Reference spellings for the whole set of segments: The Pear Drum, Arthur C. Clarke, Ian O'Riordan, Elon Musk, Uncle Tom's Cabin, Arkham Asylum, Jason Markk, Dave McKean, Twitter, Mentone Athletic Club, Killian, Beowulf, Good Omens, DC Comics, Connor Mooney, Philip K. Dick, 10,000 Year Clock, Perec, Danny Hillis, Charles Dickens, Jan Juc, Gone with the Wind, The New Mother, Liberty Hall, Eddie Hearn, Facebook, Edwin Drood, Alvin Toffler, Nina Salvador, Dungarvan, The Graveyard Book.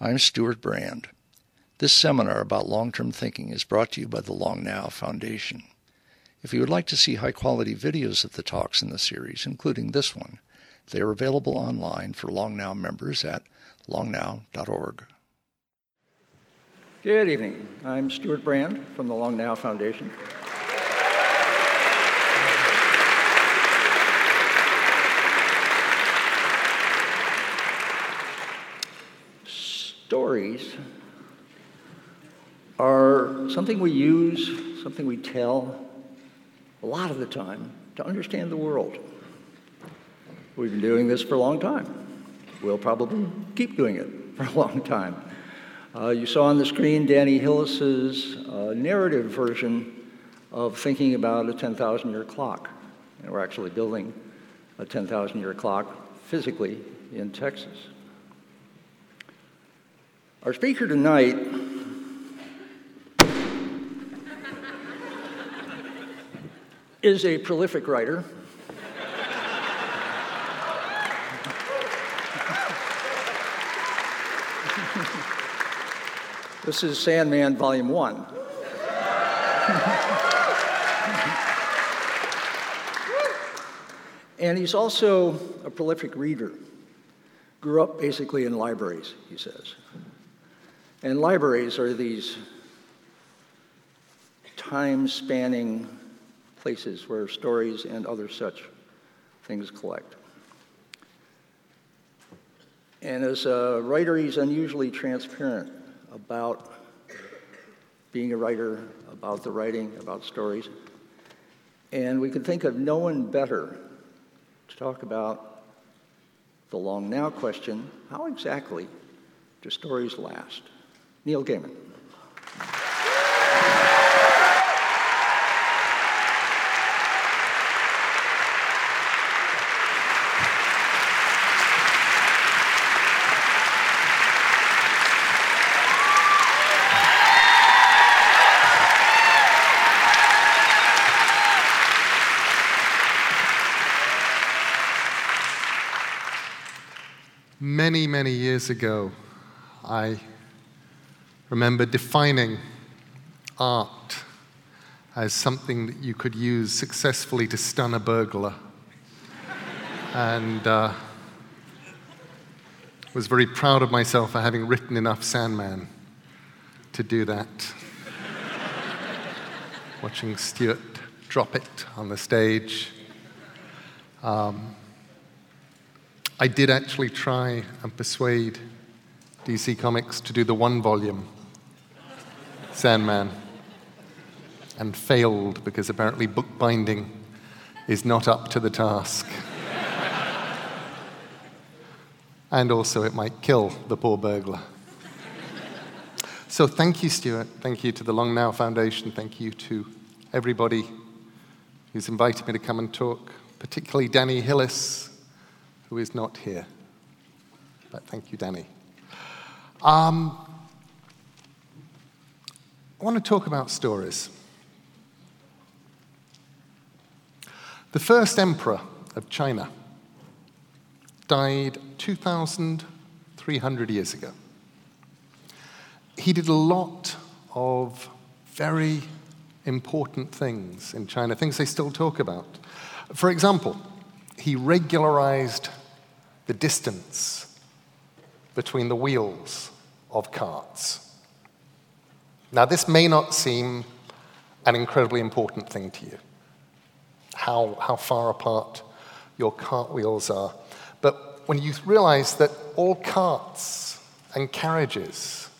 I'm Stuart Brand. This seminar about long-term thinking is brought to you by the Long Now Foundation. If you would like to see high-quality videos of the talks in the series, including this one, they are available online for Long Now members at longnow.org. Good evening. I'm Stuart Brand from the Long Now Foundation. Stories are something we use, something we tell a lot of the time to understand the world. We've been doing this for a long time. We'll probably keep doing it for a long time. You saw on the screen Danny Hillis's narrative version of thinking about a 10,000-year clock. And we're actually building a 10,000-year clock physically in Texas. Our speaker tonight is a prolific writer. This is Sandman, Volume 1. And he's also a prolific reader. Grew up basically in libraries, he says. And libraries are these time-spanning places where stories and other such things collect. And as a writer, he's unusually transparent about being a writer, about the writing, about stories. And we could think of no one better to talk about the long now question: how exactly do stories last? Neil Gaiman. Many, many years ago, I remember defining art as something that you could use successfully to stun a burglar, and was very proud of myself for having written enough Sandman to do that. Watching Stuart drop it on the stage. I did actually try and persuade DC Comics to do the one-volume Sandman, and failed because apparently bookbinding is not up to the task. And also it might kill the poor burglar. So thank you, Stuart. Thank you to the Long Now Foundation. Thank you to everybody who's invited me to come and talk, particularly Danny Hillis, who is not here. But thank you, Danny. I want to talk about stories. The first emperor of China died 2,300 years ago. He did a lot of very important things in China, things they still talk about. For example, he regularized the distance between the wheels of carts. Now, this may not seem an incredibly important thing to you, how far apart your cart wheels are. But when you realize that all carts and carriages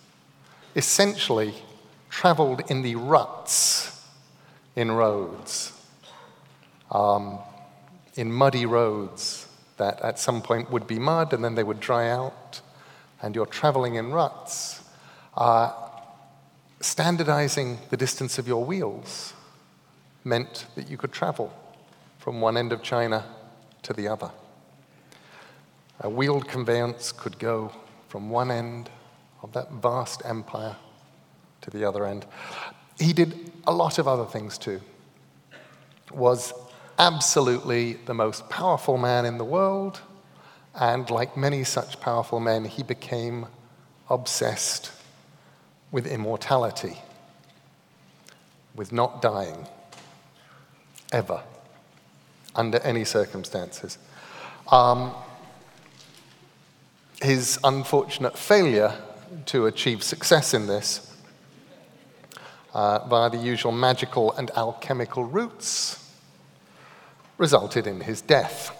essentially traveled in the ruts in roads, in muddy roads that at some point would be mud and then they would dry out, and you're traveling in ruts, standardizing the distance of your wheels meant that you could travel from one end of China to the other. A wheeled conveyance could go from one end of that vast empire to the other end. He did a lot of other things too. Was absolutely the most powerful man in the world. And like many such powerful men, he became obsessed with immortality, with not dying, ever, under any circumstances. His unfortunate failure to achieve success in this via the usual magical and alchemical routes resulted in his death.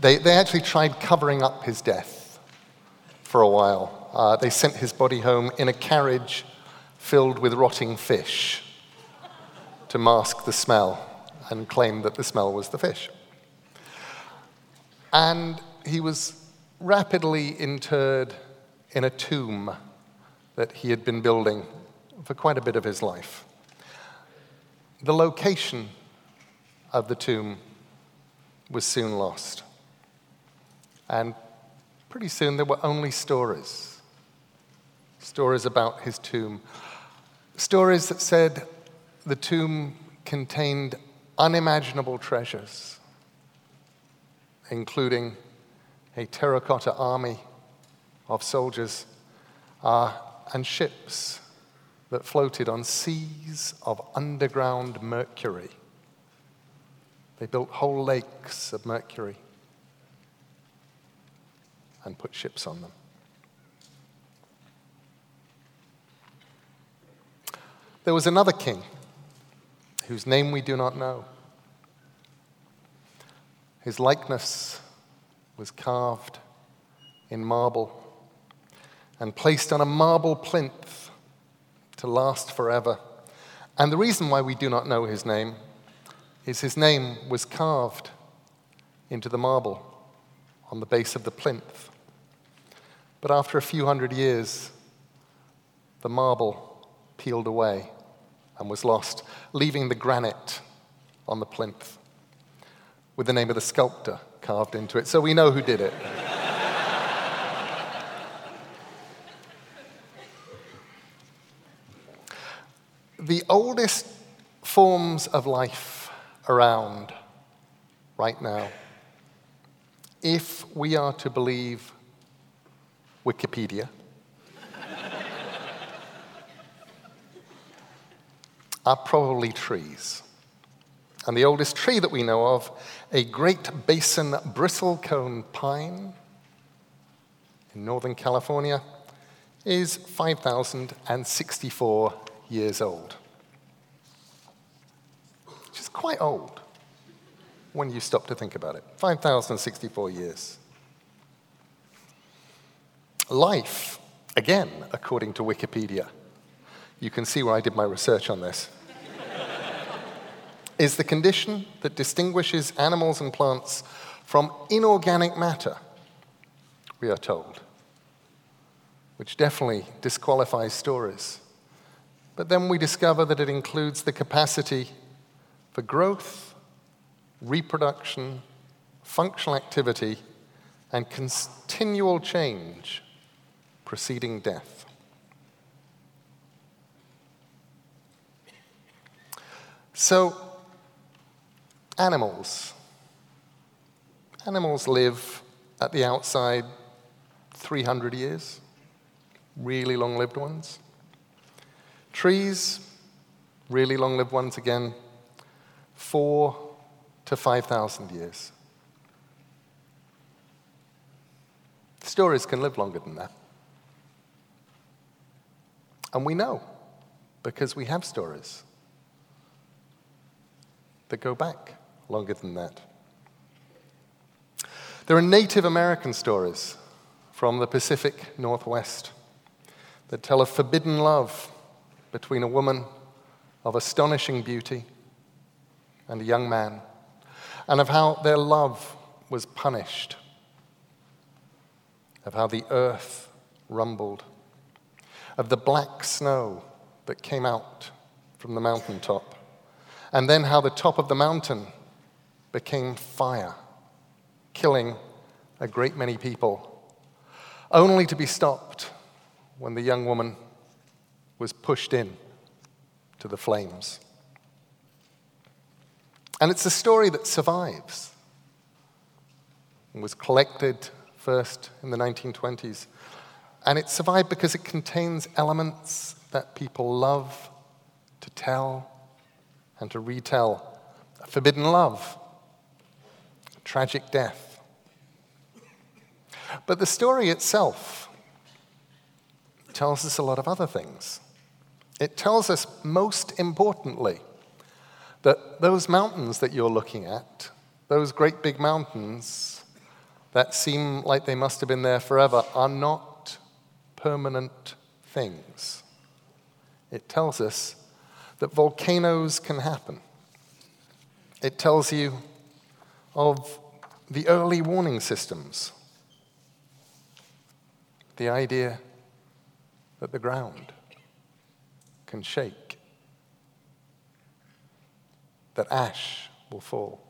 They actually tried covering up his death for a while. They sent his body home in a carriage filled with rotting fish to mask the smell and claim that the smell was the fish. And he was rapidly interred in a tomb that he had been building for quite a bit of his life. The location of the tomb was soon lost. And pretty soon there were only stories. Stories about his tomb. Stories that said the tomb contained unimaginable treasures, including a terracotta army of soldiers and ships that floated on seas of underground mercury. They built whole lakes of mercury and put ships on them. There was another king whose name we do not know. His likeness was carved in marble and placed on a marble plinth to last forever. And the reason why we do not know his name is his name was carved into the marble on the base of the plinth. But after a few hundred years, the marble peeled away and was lost, leaving the granite on the plinth with the name of the sculptor carved into it, so we know who did it. The oldest forms of life around right now, if we are to believe Wikipedia, are probably trees. And the oldest tree that we know of, a great basin bristlecone pine in Northern California, is 5,064 years old. Which is quite old when you stop to think about it. 5,064 years. Life, again, according to Wikipedia. You can see where I did my research on this. Is the condition that distinguishes animals and plants from inorganic matter, we are told, which definitely disqualifies stories. But then we discover that it includes the capacity for growth, reproduction, functional activity, and continual change preceding death. So, Animals live at the outside 300 years, really long-lived ones. Trees, really long-lived ones again, 4,000 to 5,000 years. Stories can live longer than that. And we know, because we have stories that go back longer than that. There are Native American stories from the Pacific Northwest that tell of forbidden love between a woman of astonishing beauty and a young man, and of how their love was punished, of how the earth rumbled, of the black snow that came out from the mountaintop, and then how the top of the mountain became fire, killing a great many people, only to be stopped when the young woman was pushed in to the flames. And it's a story that survives and was collected first in the 1920s. And it survived because it contains elements that people love to tell and to retell. A forbidden love, a tragic death. But the story itself tells us a lot of other things. It tells us, most importantly, that those mountains that you're looking at, those great big mountains that seem like they must have been there forever, are not permanent things. It tells us that volcanoes can happen. It tells you of the early warning systems, the idea that the ground can shake, that ash will fall.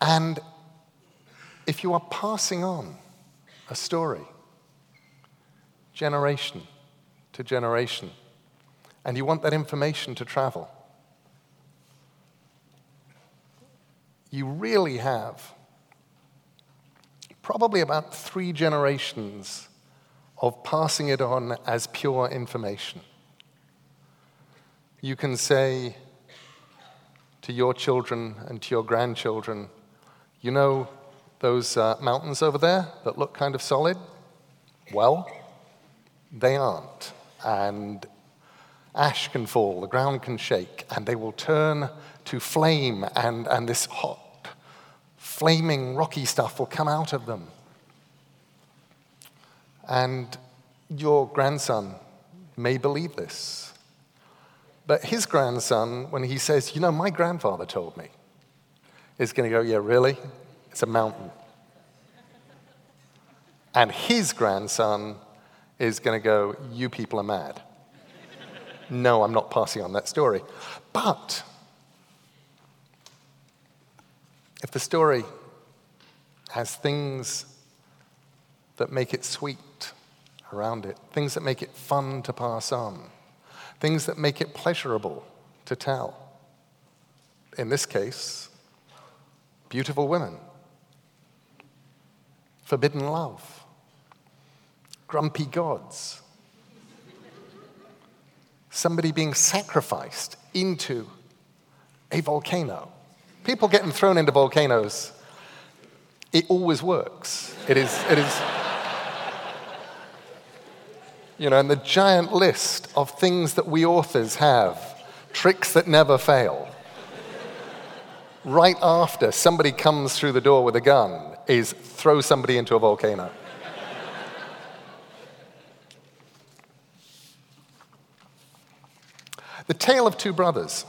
And if you are passing on a story, generation to generation, and you want that information to travel, you really have probably about 3 generations of passing it on as pure information. You can say to your children and to your grandchildren, you know those mountains over there that look kind of solid? Well, they aren't. And ash can fall, the ground can shake, and they will turn to flame, and this hot, flaming, rocky stuff will come out of them. And your grandson may believe this. But his grandson, when he says, you know, my grandfather told me, is going to go, yeah, really? It's a mountain. And his grandson is going to go, you people are mad. No, I'm not passing on that story. But if the story has things that make it sweet around it, things that make it fun to pass on, things that make it pleasurable to tell. In this case, beautiful women, forbidden love, grumpy gods, somebody being sacrificed into a volcano. People getting thrown into volcanoes. It always works. It is. You know, and the giant list of things that we authors have, tricks that never fail. Right after somebody comes through the door with a gun is throw somebody into a volcano. The Tale of Two Brothers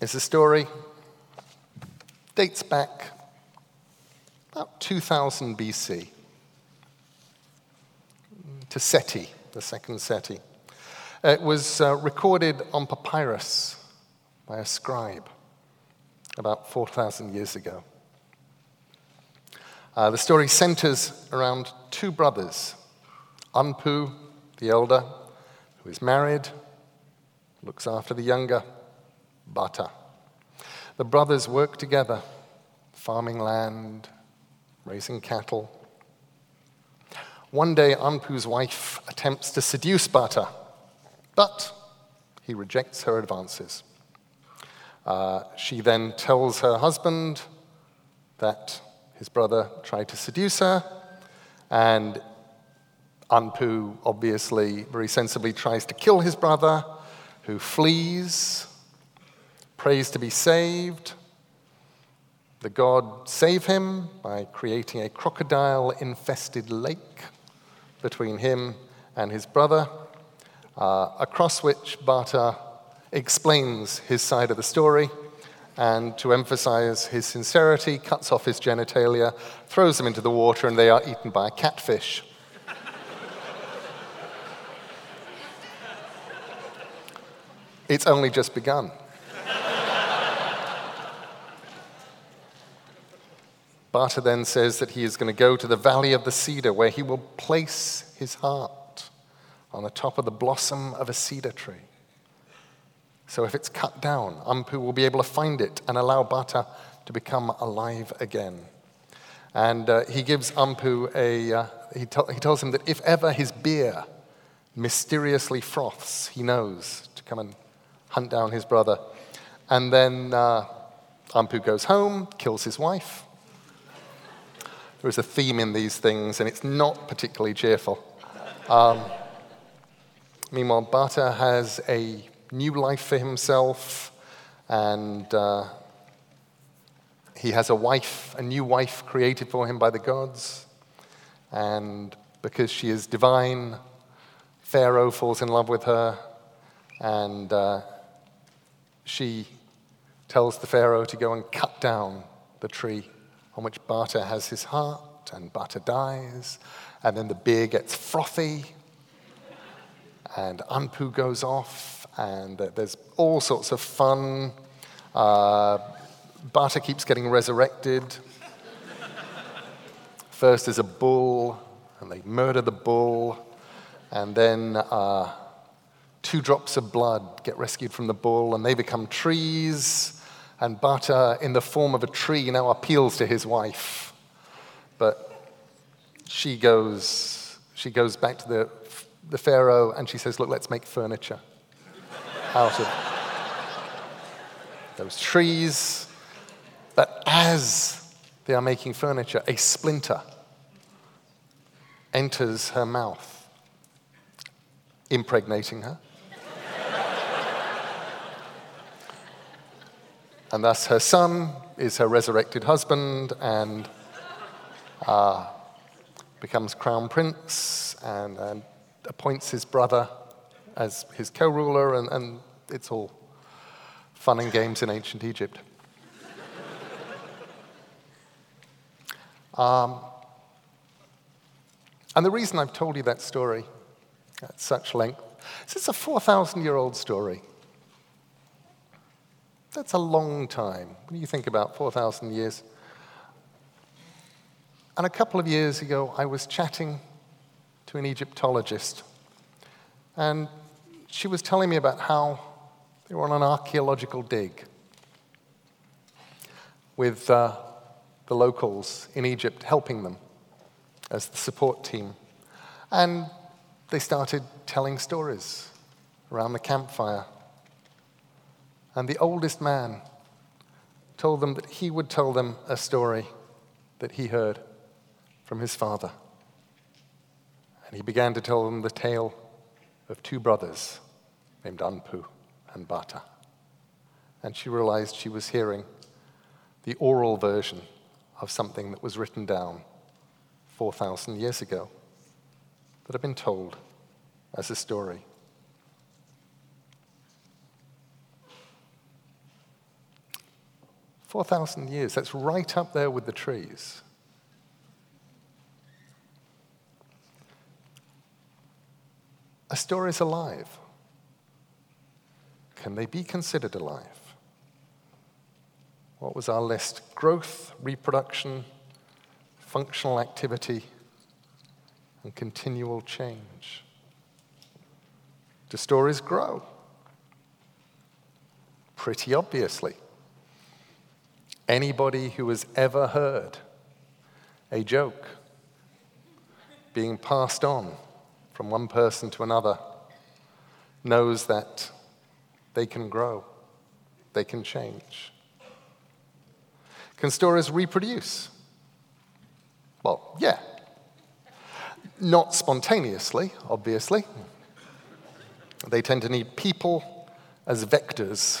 is a story, dates back about 2000 BC. To Seti, the second Seti. It was recorded on papyrus by a scribe about 4,000 years ago. The story centers around two brothers, Anpu, the elder, who is married, looks after the younger, Bata. The brothers work together, farming land, raising cattle. One day, Anpu's wife attempts to seduce Bata, but he rejects her advances. She then tells her husband that his brother tried to seduce her, and Anpu, obviously, very sensibly tries to kill his brother, who flees, prays to be saved. The god saves him by creating a crocodile-infested lake between him and his brother, across which Bata explains his side of the story, and to emphasize his sincerity, cuts off his genitalia, throws them into the water, and they are eaten by a catfish. It's only just begun. Bata then says that he is going to go to the Valley of the Cedar, where he will place his heart on the top of the blossom of a cedar tree. So if it's cut down, Anpu will be able to find it and allow Bata to become alive again. And he gives Umpu he tells him that if ever his beer mysteriously froths, he knows to come and hunt down his brother. And then Umpu goes home, kills his wife. There is a theme in these things, and it's not particularly cheerful. Meanwhile, Bata has a new life for himself, and he has a wife, a new wife created for him by the gods. And because she is divine, Pharaoh falls in love with her, and she tells the Pharaoh to go and cut down the tree on which Bata has his heart, and Bata dies, and then the beer gets frothy, and Umpu goes off, and there's all sorts of fun. Bata keeps getting resurrected. First there's a bull, and they murder the bull, and then two drops of blood get rescued from the bull, and they become trees, and Bata, in the form of a tree, now appeals to his wife. But she goes back to the Pharaoh, and she says, look, let's make furniture out of those trees. But as they are making furniture, a splinter enters her mouth, impregnating her. And thus her son is her resurrected husband, and becomes crown prince, and appoints his brother as his co-ruler, and it's all fun and games in ancient Egypt. And the reason I've told you that story at such length is it's a 4,000-year-old story. That's a long time. When you think about 4,000 years. And a couple of years ago, I was chatting to an Egyptologist, and she was telling me about how they were on an archaeological dig with the locals in Egypt helping them as the support team. And they started telling stories around the campfire. And the oldest man told them that he would tell them a story that he heard from his father. And he began to tell them the tale of two brothers named Umpu and Bata. And she realized she was hearing the oral version of something that was written down 4,000 years ago that had been told as a story. Four 4,000 years, that's right up there with the trees. A story's alive. Can they be considered alive? What was our list? Growth, reproduction, functional activity, and continual change. Do stories grow? Pretty obviously. Anybody who has ever heard a joke being passed on from one person to another knows that they can grow, they can change. Can stories reproduce? Well, yeah. Not spontaneously, obviously. They tend to need people as vectors.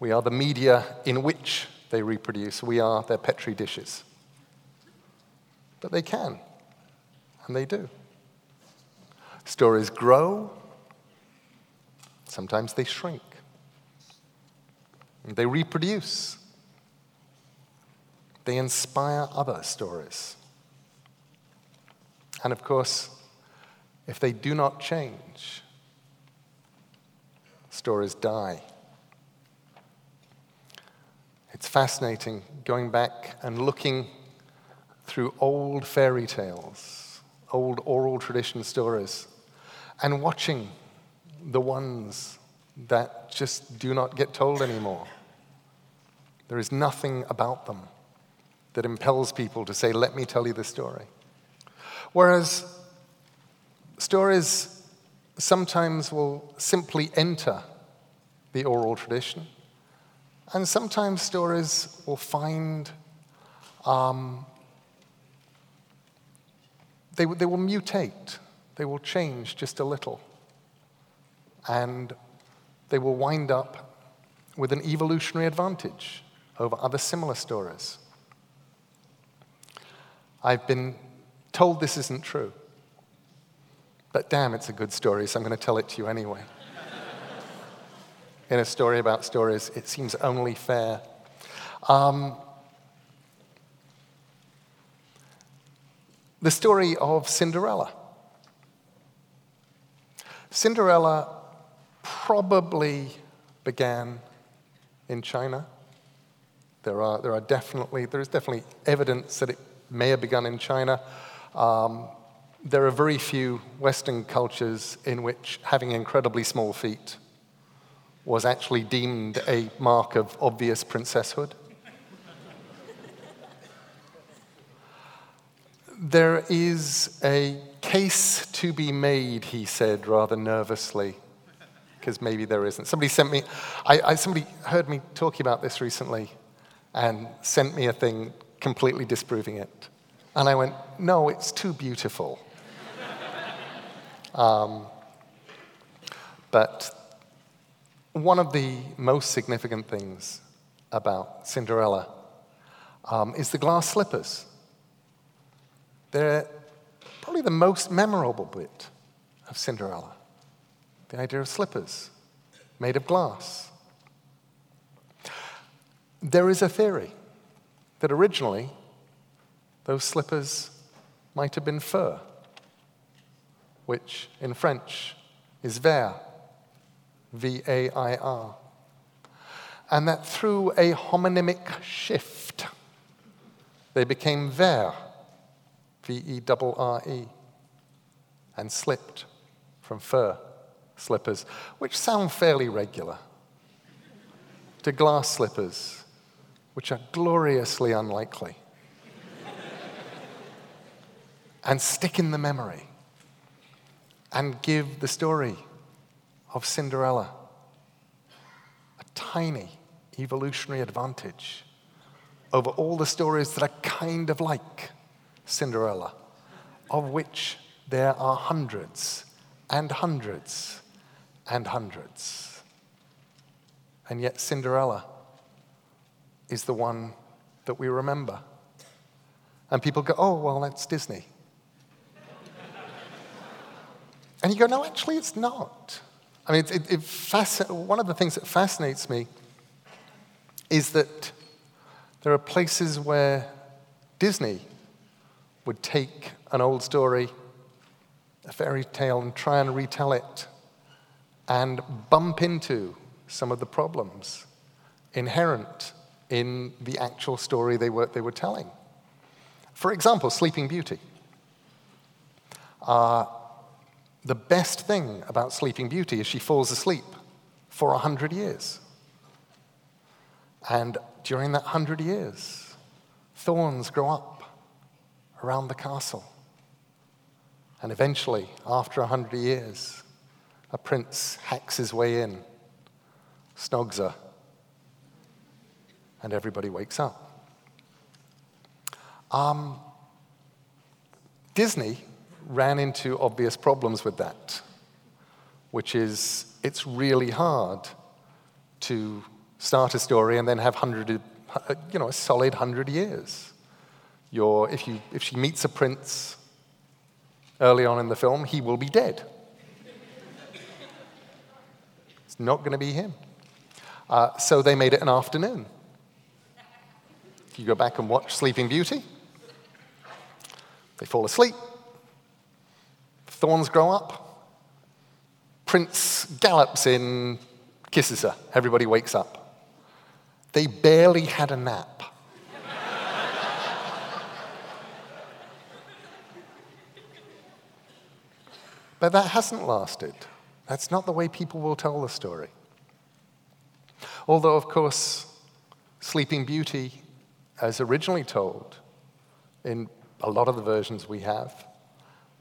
We are the media in which they reproduce. We are their Petri dishes. But they can, and they do. Stories grow. Sometimes they shrink. They reproduce. They inspire other stories. And of course, if they do not change, stories die. It's fascinating going back and looking through old fairy tales, old oral tradition stories, and watching the ones that just do not get told anymore. There is nothing about them that impels people to say, let me tell you the story. Whereas stories sometimes will simply enter the oral tradition, and sometimes stories will find, they will mutate, they will change just a little, and they will wind up with an evolutionary advantage over other similar stories. I've been told this isn't true, but damn, it's a good story, so I'm going to tell it to you anyway. In a story about stories, it seems only fair. The story of Cinderella. Cinderella probably began in China. There is definitely evidence that it may have begun in China. There are very few Western cultures in which having incredibly small feet was actually deemed a mark of obvious princesshood. There is a case to be made, he said rather nervously, because maybe there isn't. Somebody sent me, somebody heard me talking about this recently and sent me a thing completely disproving it. And I went, no, it's too beautiful. But one of the most significant things about Cinderella is the glass slippers. They're probably the most memorable bit of Cinderella. The idea of slippers made of glass. There is a theory that originally those slippers might have been fur, which in French is vair, V-A-I-R. And that through a homonymic shift, they became ver, V-E-R-R-E, and slipped from fur slippers, which sound fairly regular, to glass slippers, which are gloriously unlikely. And stick in the memory and give the story of Cinderella a tiny evolutionary advantage over all the stories that are kind of like Cinderella, of which there are hundreds and hundreds and hundreds. And yet Cinderella is the one that we remember. And people go, oh, well, that's Disney. And you go, no, actually, it's not. I mean, one of the things that fascinates me is that there are places where Disney would take an old story, a fairy tale, and try and retell it, and bump into some of the problems inherent in the actual story they were telling. For example, Sleeping Beauty. The best thing about Sleeping Beauty is she falls asleep for 100 years. And during that 100 years, thorns grow up around the castle. And eventually, after 100 years, a prince hacks his way in, snogs her, and everybody wakes up. Disney ran into obvious problems with that, which is it's really hard to start a story and then have a solid 100 years. If she meets a prince early on in the film, he will be dead. It's not going to be him. So they made it an afternoon. If you go back and watch Sleeping Beauty, they fall asleep. Thorns grow up, prince gallops in, kisses her, everybody wakes up. They barely had a nap. But that hasn't lasted. That's not the way people will tell the story. Although, of course, Sleeping Beauty as originally told in a lot of the versions we have,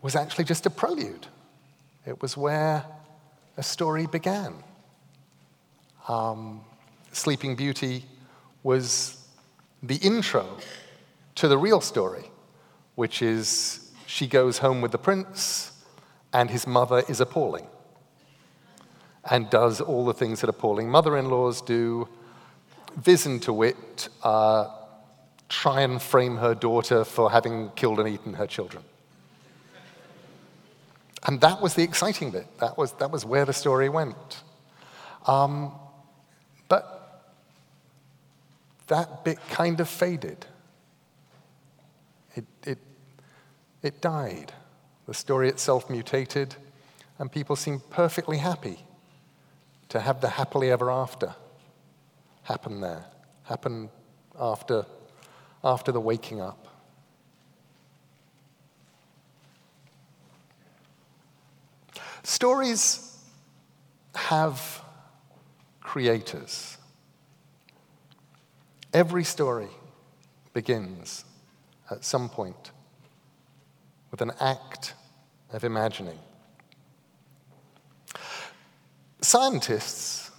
was actually just a prelude. It was where a story began. Sleeping Beauty was the intro to the real story, which is she goes home with the prince and his mother is appalling and does all the things that appalling mother-in-laws do, vision to wit, try and frame her daughter for having killed and eaten her children. And that was the exciting bit. That was where the story went. But that bit kind of faded. It died. The story itself mutated, and people seemed perfectly happy to have the happily ever after happen after the waking up. Stories have creators. Every story begins at some point with an act of imagining. Scientists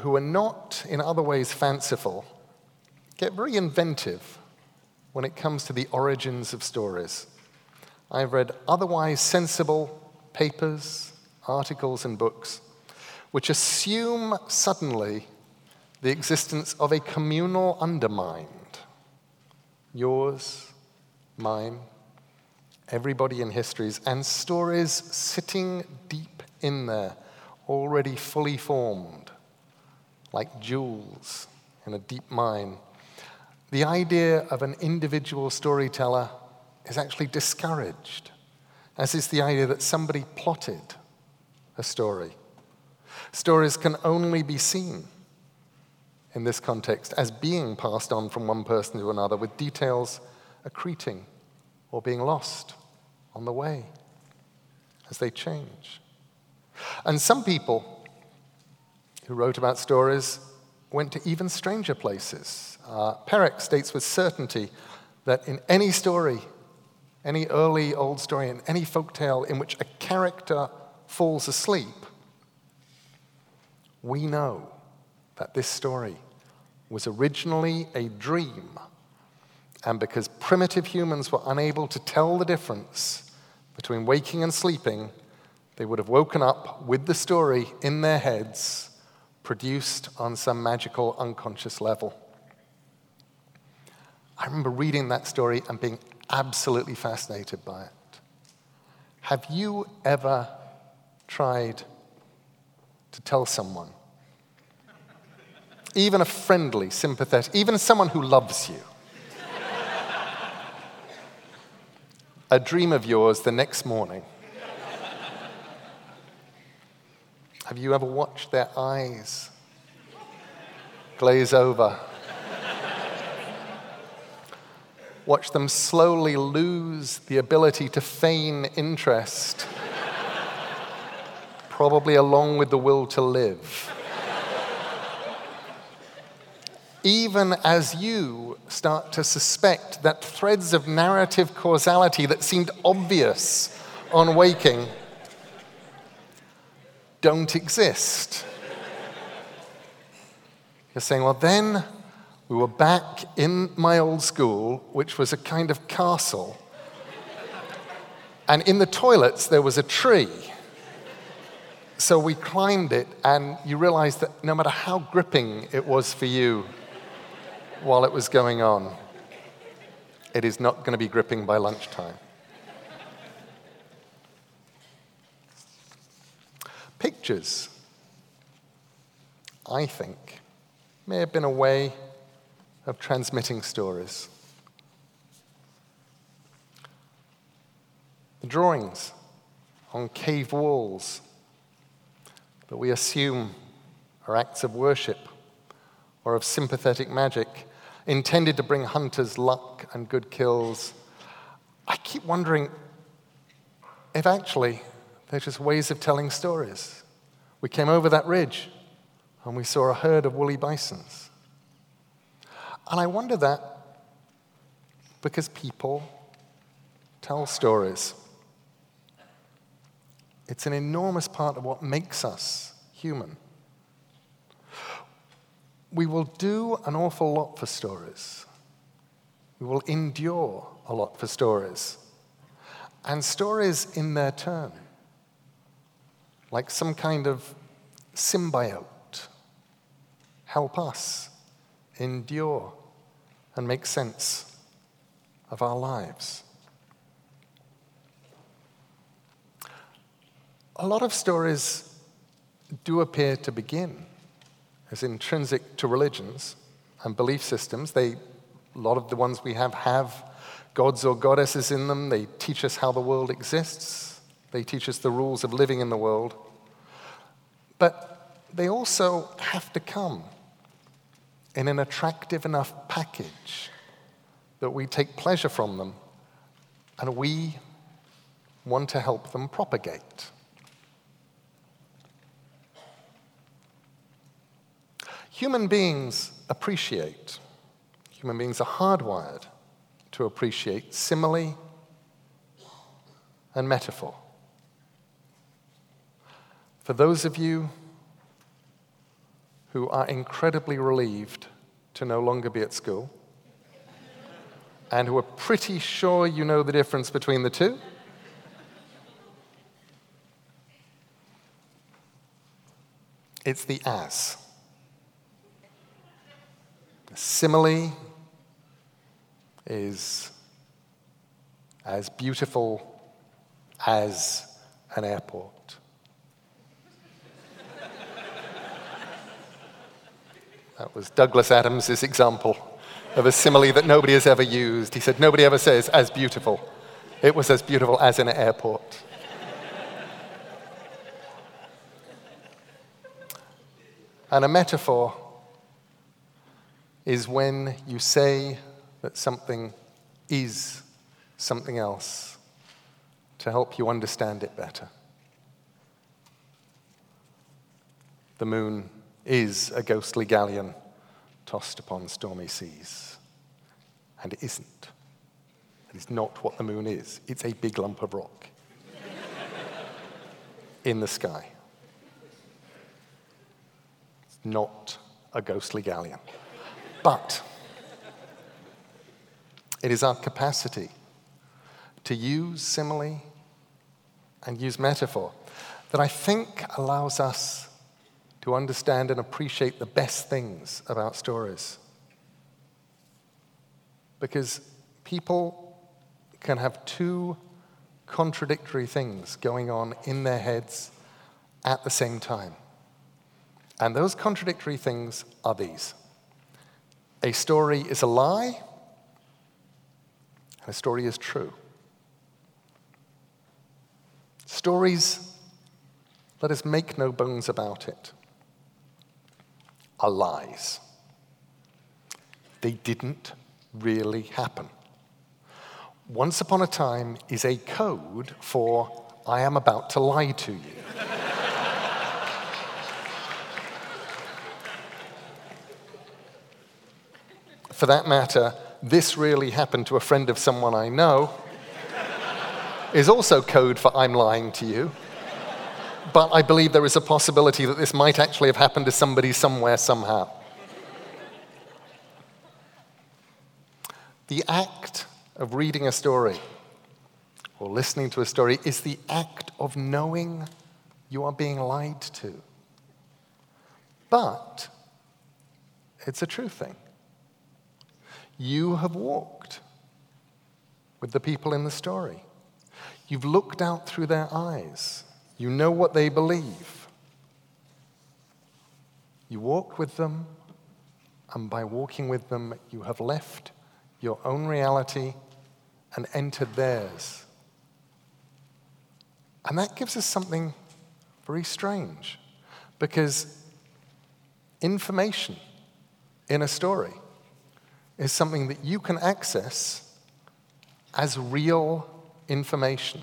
who are not in other ways fanciful get very inventive when it comes to the origins of stories. I've read otherwise sensible papers, articles and books, which assume suddenly the existence of a communal undermind. Yours, mine, everybody in histories, and stories sitting deep in there, already fully formed, like jewels in a deep mine. The idea of an individual storyteller is actually discouraged, as is the idea that somebody plotted a story. Stories can only be seen in this context as being passed on from one person to another, with details accreting or being lost on the way as they change. And some people who wrote about stories went to even stranger places. Perec states with certainty that in any story, any early old story, in any folk tale in which a character falls asleep, we know that this story was originally a dream, and because primitive humans were unable to tell the difference between waking and sleeping, they would have woken up with the story in their heads, produced on some magical unconscious level. I remember reading that story and being absolutely fascinated by it. Have you ever tried to tell someone, even a friendly, sympathetic, even someone who loves you, a dream of yours the next morning? Have you ever watched their eyes glaze over? Watch them slowly lose the ability to feign interest, probably along with the will to live. Even as you start to suspect that threads of narrative causality that seemed obvious on waking don't exist. You're saying, well, then we were back in my old school, which was a kind of castle, and in the toilets there was a tree. So we climbed it, and you realized that no matter how gripping it was for you while it was going on, it is not going to be gripping by lunchtime. Pictures, I think, may have been a way of transmitting stories. The drawings on cave walls that we assume are acts of worship or of sympathetic magic intended to bring hunters luck and good kills. I keep wondering if actually they're just ways of telling stories. We came over that ridge and we saw a herd of woolly bisons. And I wonder that because people tell stories. It's an enormous part of what makes us human. We will do an awful lot for stories. We will endure a lot for stories. And stories in their turn, like some kind of symbiote, help us endure and make sense of our lives. A lot of stories do appear to begin as intrinsic to religions and belief systems. A lot of the ones we have gods or goddesses in them. They teach us how the world exists. They teach us the rules of living in the world. But they also have to come in an attractive enough package that we take pleasure from them and we want to help them propagate. Human beings appreciate. Human beings are hardwired to appreciate simile and metaphor. For those of you who are incredibly relieved to no longer be at school and who are pretty sure you know the difference between the two, it's the as. Simile is as beautiful as an airport. That was Douglas Adams' example of a simile that nobody has ever used. He said, nobody ever says as beautiful. It was as beautiful as an airport. And a metaphor is when you say that something is something else to help you understand it better. The moon is a ghostly galleon tossed upon stormy seas. And it isn't. It is not what the moon is. It's a big lump of rock in the sky. It's not a ghostly galleon. But it is our capacity to use simile and use metaphor that I think allows us to understand and appreciate the best things about stories. Because people can have two contradictory things going on in their heads at the same time. And those contradictory things are these. A story is a lie, and a story is true. Stories, let us make no bones about it, are lies. They didn't really happen. Once upon a time is a code for, I am about to lie to you. For that matter, this really happened to a friend of someone I know is also code for I'm lying to you. But I believe there is a possibility that this might actually have happened to somebody somewhere somehow. The act of reading a story or listening to a story is the act of knowing you are being lied to. But it's a true thing. You have walked with the people in the story. You've looked out through their eyes. You know what they believe. You walk with them, and by walking with them, you have left your own reality and entered theirs. And that gives us something very strange, because information in a story is something that you can access as real information.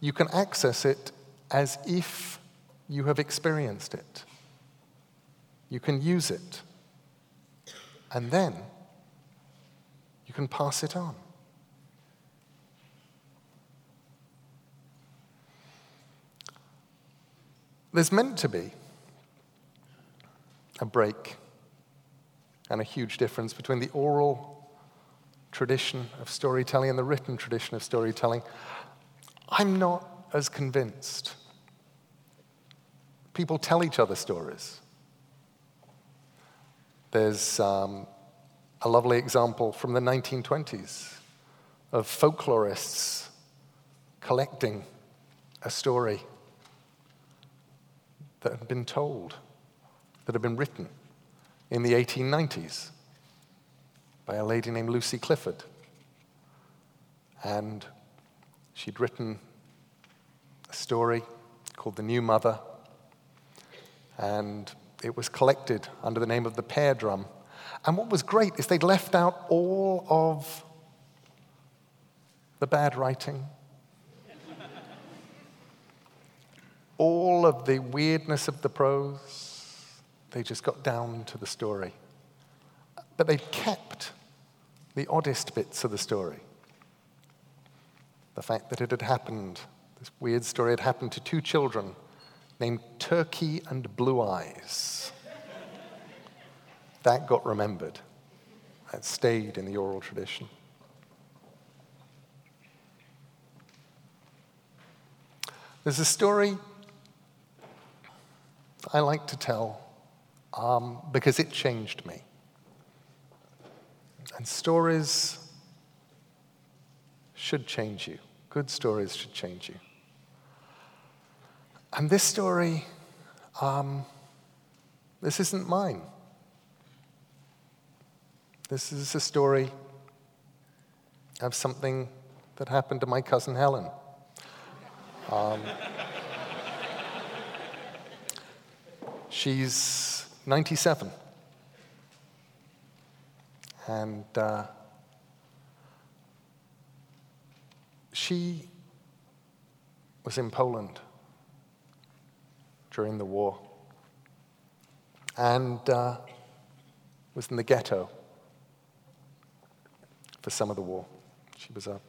You can access it as if you have experienced it. You can use it. And then You can pass it on. There's meant to be a break and a huge difference between the oral tradition of storytelling and the written tradition of storytelling. I'm not as convinced. People tell each other stories. There's a lovely example from the 1920s of folklorists collecting a story that had been told, that had been written in the 1890s by a lady named Lucy Clifford. And she'd written a story called The New Mother, and it was collected under the name of The Pear Drum. And what was great is they'd left out all of the bad writing, all of the weirdness of the prose. They just got down to the story. But they kept the oddest bits of the story. The fact that it had happened, this weird story had happened to two children named Turkey and Blue Eyes. That got remembered. That stayed in the oral tradition. There's a story I like to tell because it changed me. And stories should change you. Good stories should change you. And this story, this isn't mine. This is a story of something that happened to my cousin Helen. She's 97. And she was in Poland during the war and was in the ghetto for some of the war. She was a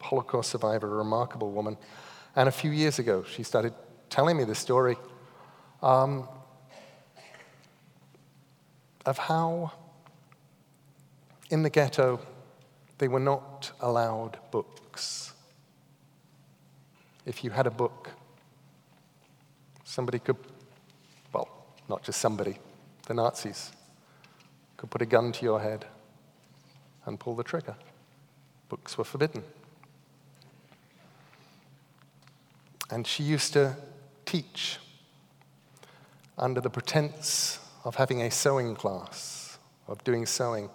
Holocaust survivor, a remarkable woman. And a few years ago, she started telling me this story of how in the ghetto they were not allowed books. If you had a book, somebody could, well, not just somebody, the Nazis could put a gun to your head and pull the trigger. Books were forbidden. And she used to teach under the pretense of having a sewing class, of doing sewing.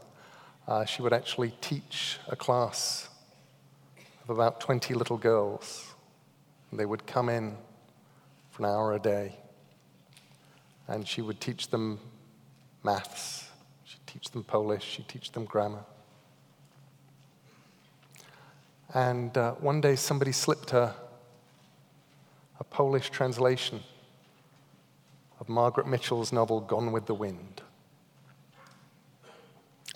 She would actually teach a class of about 20 little girls. And they would come in for an hour a day, and she would teach them maths, she'd teach them Polish, she'd teach them grammar. And one day somebody slipped her a Polish translation of Margaret Mitchell's novel Gone with the Wind.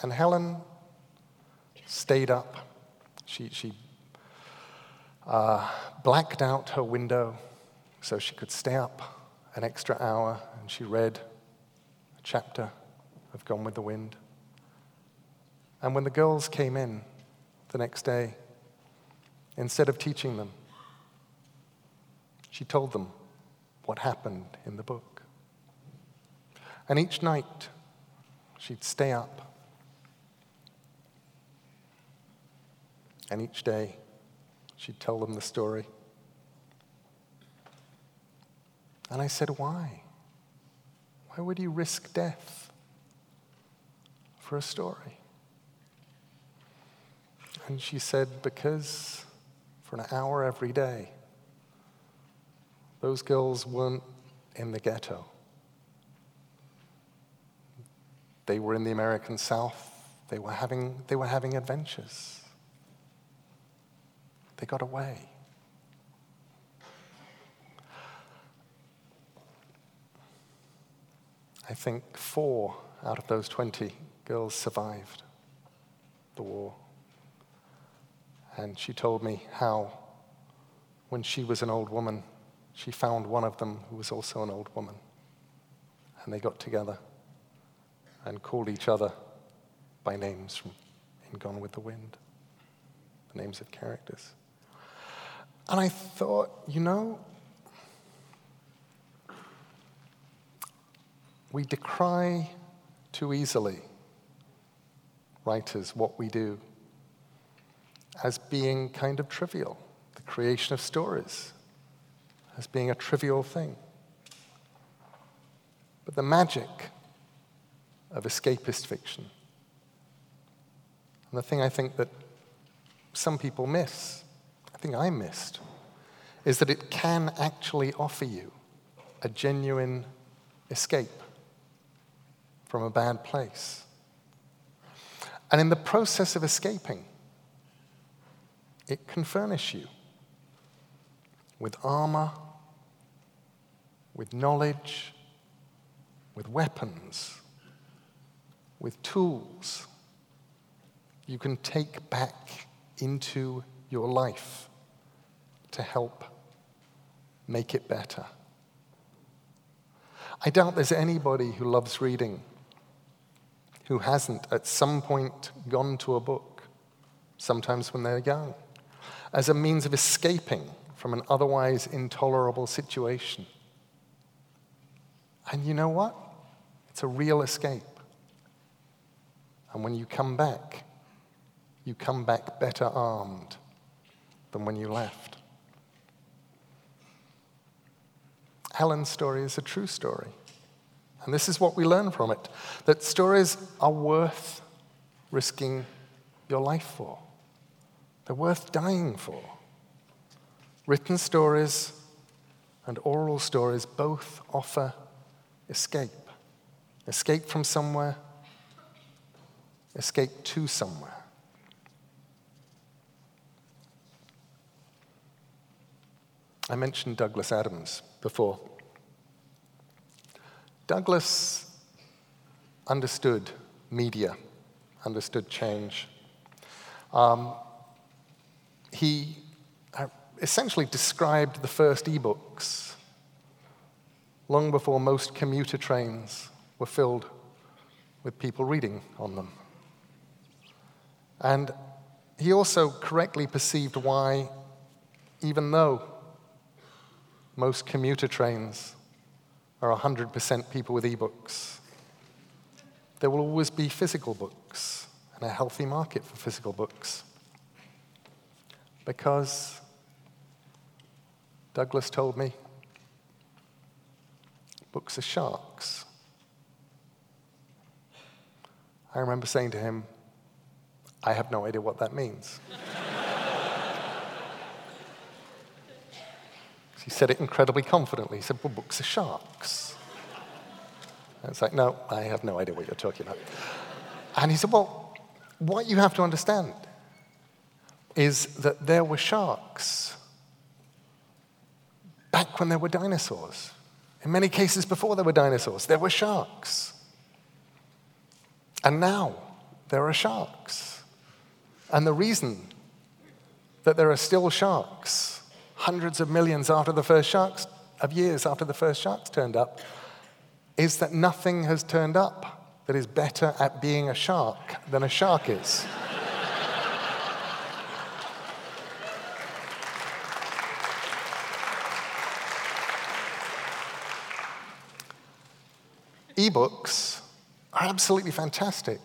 And Helen stayed up. She blacked out her window so she could stay up an extra hour, and she read a chapter of Gone with the Wind. And when the girls came in the next day, instead of teaching them, she told them what happened in the book. And each night, she'd stay up. And each day, she'd tell them the story. And I said, why? Why would you risk death for a story? And she said, because for an hour every day, those girls weren't in the ghetto. They were in the American South. They were having adventures. They got away. I think 4 out of those 20 girls survived the war. And she told me how, when she was an old woman, she found one of them who was also an old woman. And they got together and called each other by names from in Gone with the Wind, the names of characters. And I thought, you know, we decry too easily, writers, what we do as being kind of trivial, the creation of stories, as being a trivial thing. But the magic of escapist fiction, and the thing I think that some people miss, I think I missed, is that it can actually offer you a genuine escape from a bad place. And in the process of escaping, it can furnish you with armor, with knowledge, with weapons, with tools you can take back into your life to help make it better. I doubt there's anybody who loves reading who hasn't at some point gone to a book, sometimes when they're young, as a means of escaping from an otherwise intolerable situation. And you know what? It's a real escape. And when you come back better armed than when you left. Helen's story is a true story. And this is what we learn from it, that stories are worth risking your life for. They're worth dying for. Written stories and oral stories both offer escape. Escape from somewhere, escape to somewhere. I mentioned Douglas Adams before. Douglas understood media, understood change. He essentially described the first e-books long before most commuter trains were filled with people reading on them. And he also correctly perceived why, even though most commuter trains are 100% people with e-books, there will always be physical books and a healthy market for physical books. Because Douglas told me, books are sharks. I remember saying to him, I have no idea what that means. He said it incredibly confidently. He said, well, books are sharks. And it's like, no, I have no idea what you're talking about. And he said, well, what you have to understand is that there were sharks back when there were dinosaurs. In many cases before there were dinosaurs, there were sharks. And now there are sharks. And the reason that there are still sharks hundreds of millions years after the first sharks turned up, is that nothing has turned up that is better at being a shark than a shark is. E-books are absolutely fantastic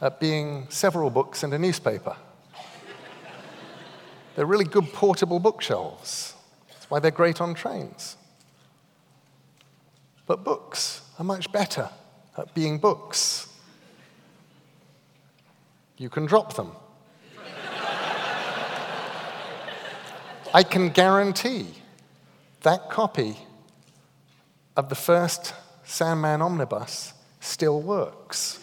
at being several books and a newspaper. They're really good portable bookshelves. That's why they're great on trains. But books are much better at being books. You can drop them. I can guarantee that copy of the first Sandman omnibus still works.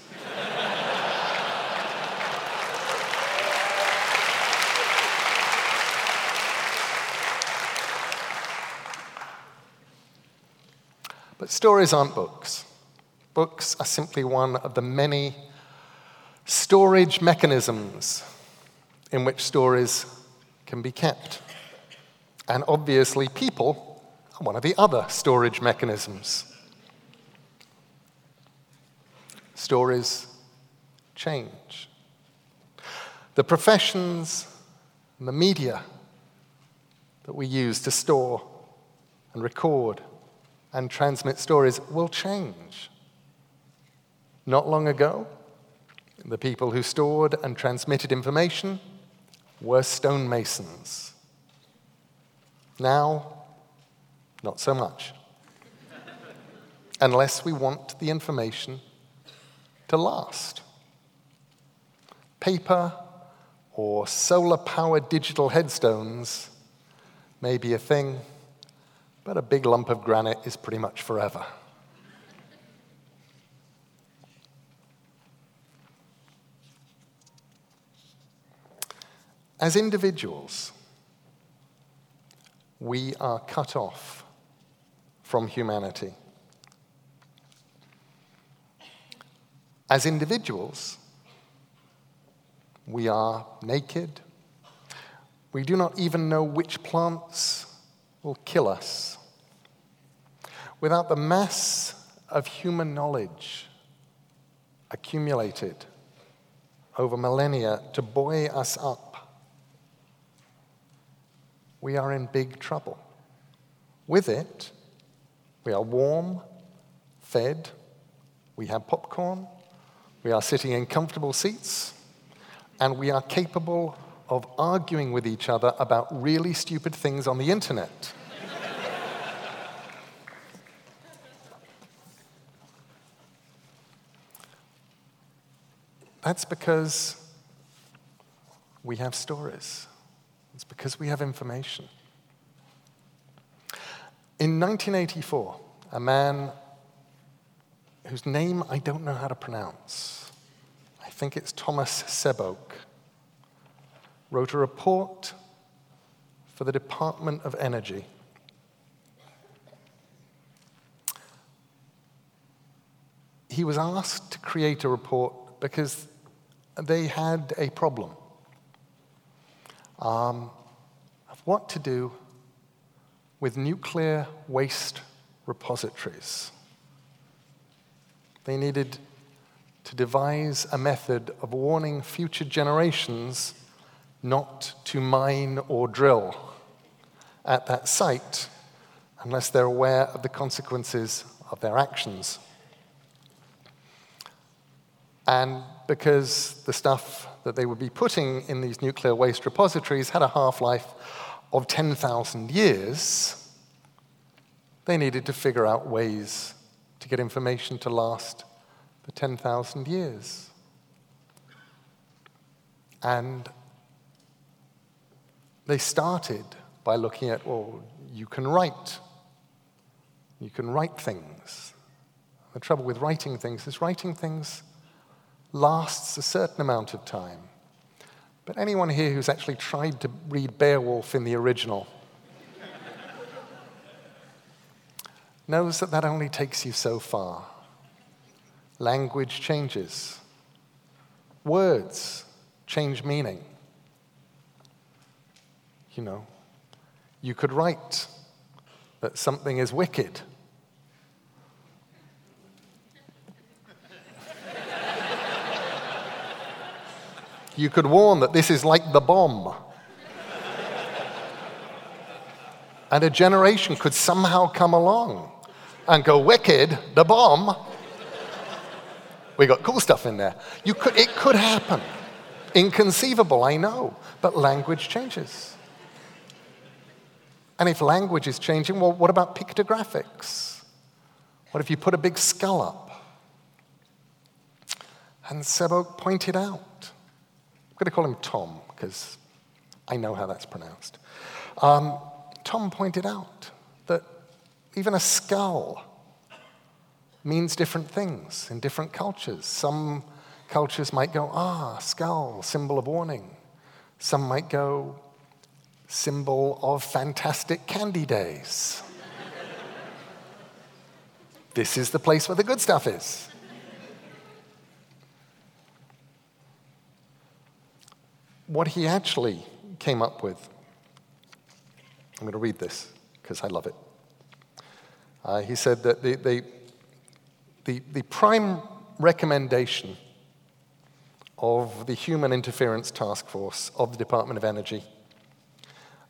But stories aren't books. Books are simply one of the many storage mechanisms in which stories can be kept. And obviously, people are one of the other storage mechanisms. Stories change. The professions and the media that we use to store and record and transmit stories will change. Not long ago, the people who stored and transmitted information were stonemasons. Now, not so much. Unless we want the information to last. Paper or solar-powered digital headstones may be a thing, but a big lump of granite is pretty much forever. As individuals, we are cut off from humanity. As individuals, we are naked. We do not even know which plants will kill us. Without the mass of human knowledge accumulated over millennia to buoy us up, we are in big trouble. With it, we are warm, fed, we have popcorn, we are sitting in comfortable seats, and we are capable of arguing with each other about really stupid things on the internet. That's because we have stories. It's because we have information. In 1984, a man whose name I don't know how to pronounce, I think it's Thomas Sebeok, wrote a report for the Department of Energy. He was asked to create a report because they had a problem of what to do with nuclear waste repositories. They needed to devise a method of warning future generations not to mine or drill at that site unless they're aware of the consequences of their actions. And because the stuff that they would be putting in these nuclear waste repositories had a half-life of 10,000 years, they needed to figure out ways to get information to last for 10,000 years. And they started by looking at, well, you can write things. The trouble with writing things is writing things lasts a certain amount of time. But anyone here who's actually tried to read Beowulf in the original knows that that only takes you so far. Language changes. Words change meaning. You know, you could write that something is wicked. You could warn that this is like the bomb. And a generation could somehow come along and go, wicked, the bomb. We got cool stuff in there. It could happen. Inconceivable, I know, but language changes. And if language is changing, well, what about pictographics? What if you put a big skull up? And Sebeok pointed out, I'm going to call him Tom, because I know how that's pronounced. Tom pointed out that even a skull means different things in different cultures. Some cultures might go, skull, symbol of warning. Some might go, symbol of fantastic candy days. This is the place where the good stuff is. what he actually came up with. I'm going to read this because I love it. He said that the prime recommendation of the Human Interference Task Force of the Department of Energy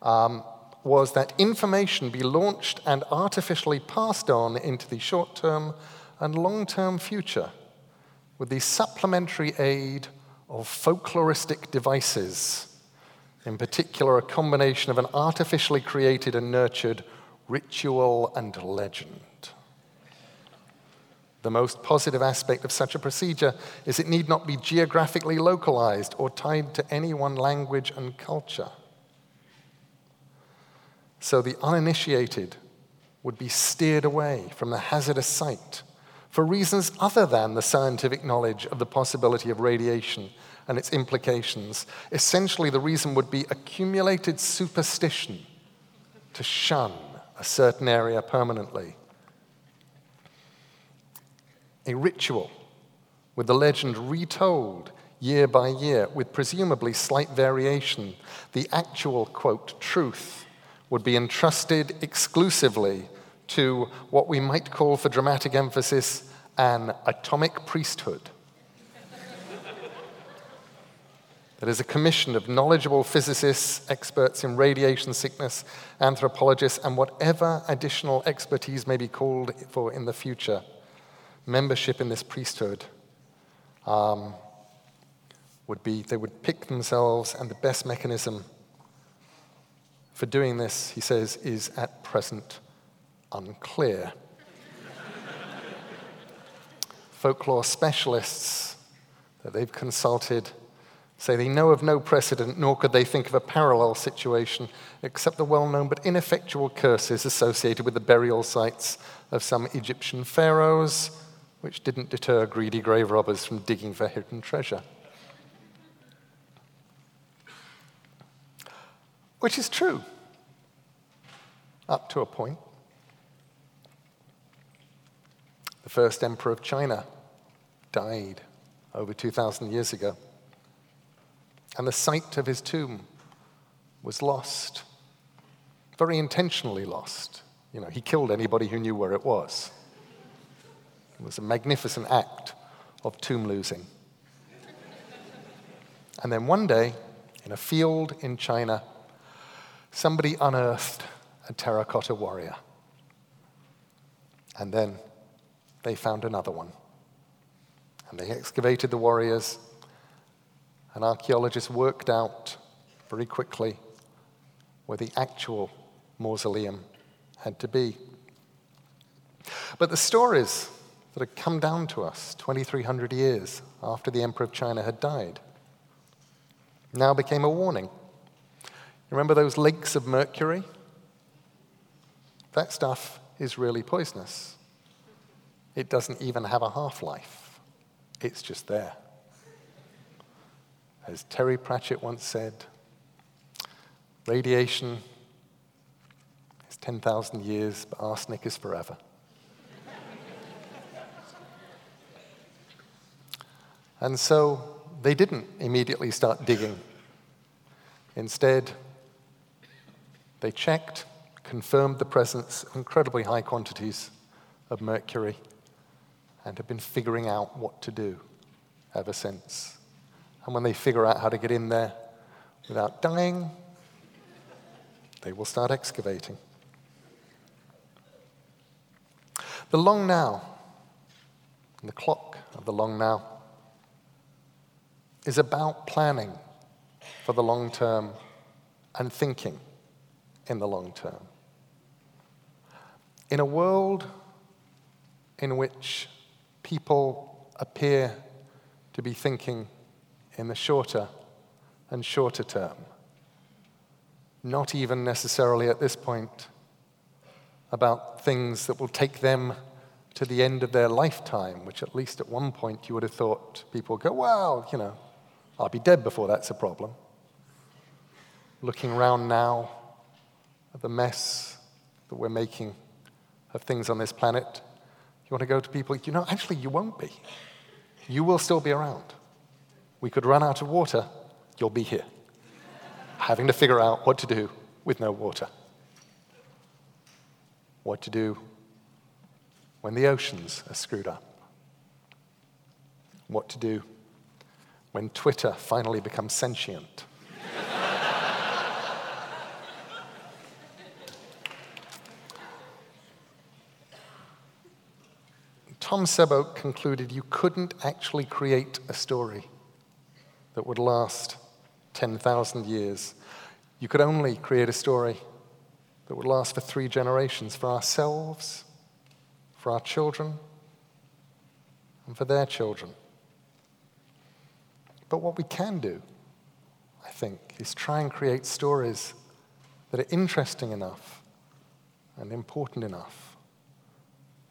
was that information be launched and artificially passed on into the short-term and long-term future with the supplementary aid of folkloristic devices, in particular a combination of an artificially created and nurtured ritual and legend. The most positive aspect of such a procedure is it need not be geographically localized or tied to any one language and culture. So the uninitiated would be steered away from the hazardous site for reasons other than the scientific knowledge of the possibility of radiation and its implications. Essentially, the reason would be accumulated superstition to shun a certain area permanently. A ritual with the legend retold year by year with presumably slight variation, the actual, quote, truth would be entrusted exclusively to what we might call, for dramatic emphasis, an atomic priesthood. That is a commission of knowledgeable physicists, experts in radiation sickness, anthropologists, and whatever additional expertise may be called for in the future. Membership in this priesthood would be, they would pick themselves, and the best mechanism for doing this, he says, is at present unclear. Folklore specialists that they've consulted say they know of no precedent, nor could they think of a parallel situation, except the well-known but ineffectual curses associated with the burial sites of some Egyptian pharaohs, which didn't deter greedy grave robbers from digging for hidden treasure. Which is true, up to a point. The first emperor of China died over 2,000 years ago, and the site of his tomb was lost, very intentionally lost. You know, he killed anybody who knew where it was. It was a magnificent act of tomb losing. And then one day, in a field in China, somebody unearthed a terracotta warrior. And then they found another one. And they excavated the warriors, and archaeologists worked out very quickly where the actual mausoleum had to be. But the stories that had come down to us 2,300 years after the Emperor of China had died now became a warning. Remember those lakes of mercury? That stuff is really poisonous. It doesn't even have a half-life. It's just there. As Terry Pratchett once said, radiation is 10,000 years, but arsenic is forever. And so they didn't immediately start digging. Instead, they checked, confirmed the presence of incredibly high quantities of mercury, and have been figuring out what to do ever since. And when they figure out how to get in there without dying, they will start excavating. The Long Now, and the clock of the Long Now, is about planning for the long term and thinking in the long term. In a world in which people appear to be thinking in the shorter and shorter term, not even necessarily at this point about things that will take them to the end of their lifetime, which at least at one point you would have thought people would go, well, you know, I'll be dead before that's a problem. Looking around now at the mess that we're making of things on this planet, you want to go to people, you know, actually you won't be. You will still be around. We could run out of water, you'll be here. having to figure out what to do with no water. What to do when the oceans are screwed up. What to do when Twitter finally becomes sentient. Tom Sebeok concluded you couldn't actually create a story that would last 10,000 years. You could only create a story that would last for 3 generations, for ourselves, for our children, and for their children. But what we can do, I think, is try and create stories that are interesting enough and important enough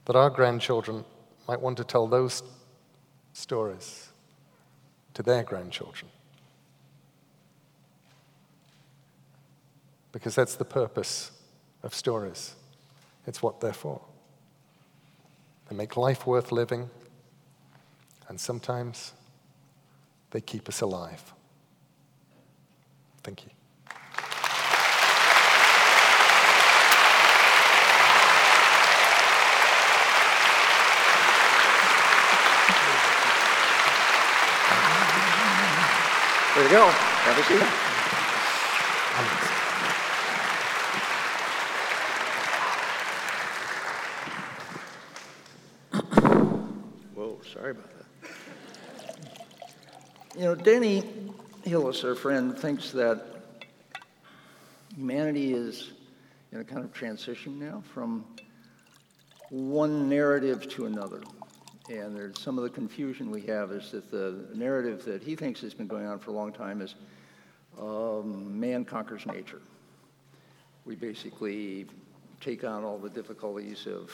that our grandchildren might want to tell those stories to their grandchildren. Because that's the purpose of stories. It's what they're for. They make life worth living, and sometimes they keep us alive. Thank you. There you go. Have a seat. Sorry about that. You know, Danny Hillis, our friend, thinks that humanity is in a kind of transition now from one narrative to another. And there's some of the confusion we have is that the narrative that he thinks has been going on for a long time is man conquers nature. We basically take on all the difficulties of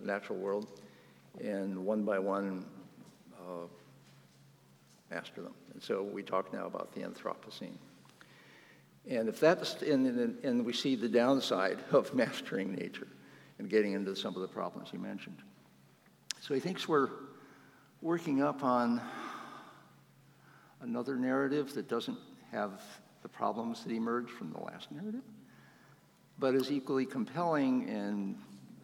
the natural world and one by one master them. And so we talk now about the Anthropocene. And if that's and we see the downside of mastering nature and getting into some of the problems you mentioned. So he thinks we're working up on another narrative that doesn't have the problems that emerged from the last narrative, but is equally compelling and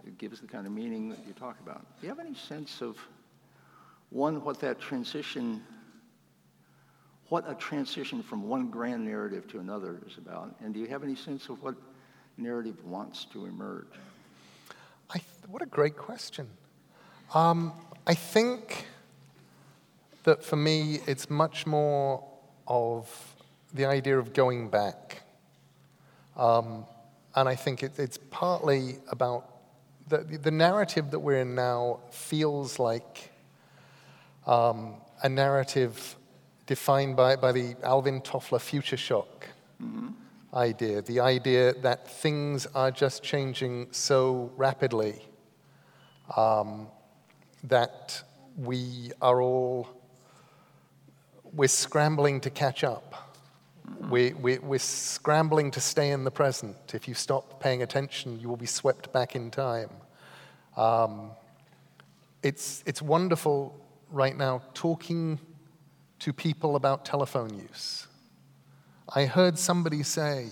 it gives the kind of meaning that you talk about. Do you have any sense of, one, what a transition from one grand narrative to another is about? And do you have any sense of what narrative wants to emerge? What a great question. I think that for me, it's much more of the idea of going back. And I think it's partly about the narrative that we're in now feels like a narrative defined by the Alvin Toffler future shock idea, the idea that things are just changing so rapidly that we're scrambling to catch up. We're scrambling to stay in the present. If you stop paying attention, you will be swept back in time. It's wonderful right now talking to people about telephone use. I heard somebody say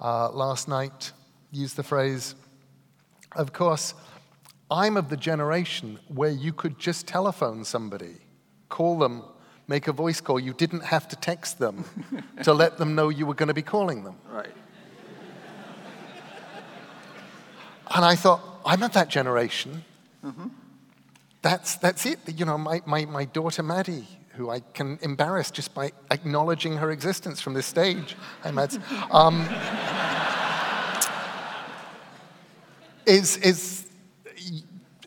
last night, use the phrase, of course, I'm of the generation where you could just telephone somebody, call them, make a voice call. You didn't have to text them to let them know you were going to be calling them. Right. And I thought, I'm of that generation. Mm-hmm. That's it. You know, my daughter Maddie, who I can embarrass just by acknowledging her existence from this stage. Hi, Mads. Is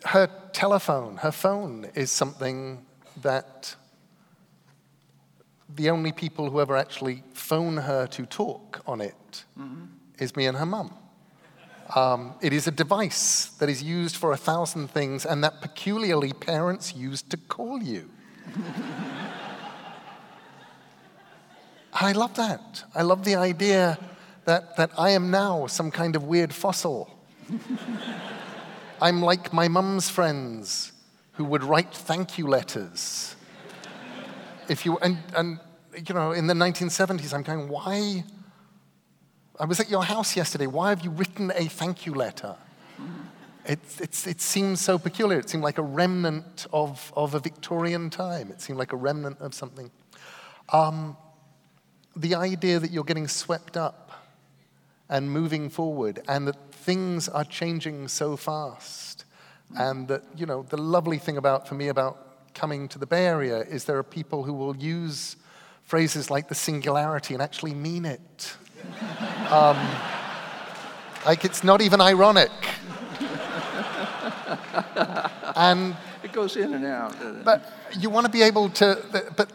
her telephone, her phone is something that the only people who ever actually phone her to talk on it is me and her mum. It is a device that is used for 1,000 things and that peculiarly parents use to call you. I love that. I love the idea that I am now some kind of weird fossil. I'm like my mum's friends who would write thank you letters. If you and you know, in the 1970s, I'm going, why? I was at your house yesterday. Why have you written a thank you letter? It seems so peculiar. It seemed like a remnant of a Victorian time. It seemed like a remnant of something. The idea that you're getting swept up and moving forward, and that things are changing so fast, and that, you know, the lovely thing about, for me, about coming to the Bay Area is there are people who will use phrases like the singularity and actually mean it. Like, it's not even ironic. And it goes in and out. But you want to be able to, but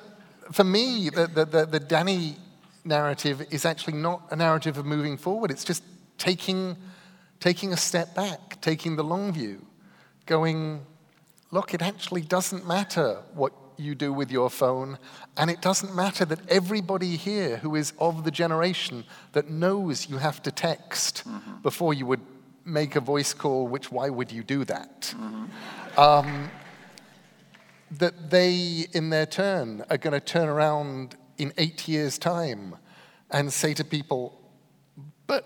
for me, the Danny narrative is actually not a narrative of moving forward. It's just taking a step back, taking the long view, going, look, it actually doesn't matter what you do with your phone, and it doesn't matter that everybody here who is of the generation that knows you have to text before you would make a voice call, which why would you do that? That they, in their turn, are going to turn around in 8 years' time and say to people, but